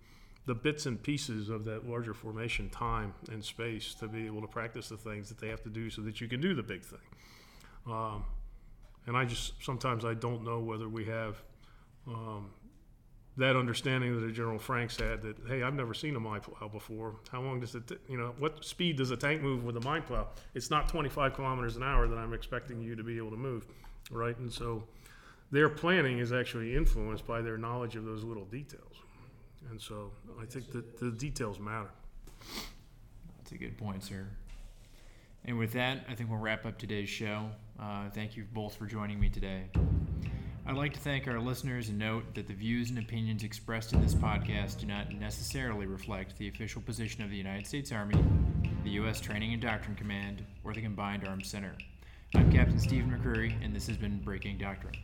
the bits and pieces of that larger formation time and space to be able to practice the things that they have to do so that you can do the big thing. Um, and I just, sometimes I don't know whether we have um, – that understanding that General Franks had, that, hey, I've never seen a mine plow before. How long does it, t- you know, what speed does a tank move with a mine plow? It's not twenty-five kilometers an hour that I'm expecting you to be able to move, right? And so their planning is actually influenced by their knowledge of those little details. And so I think that the details matter. That's a good point, sir. And with that, I think we'll wrap up today's show. Uh, thank you both for joining me today. I'd like to thank our listeners and note that the views and opinions expressed in this podcast do not necessarily reflect the official position of the United States Army, the U S Training and Doctrine Command, or the Combined Arms Center. I'm Captain Stephen McCreary, and this has been Breaking Doctrine.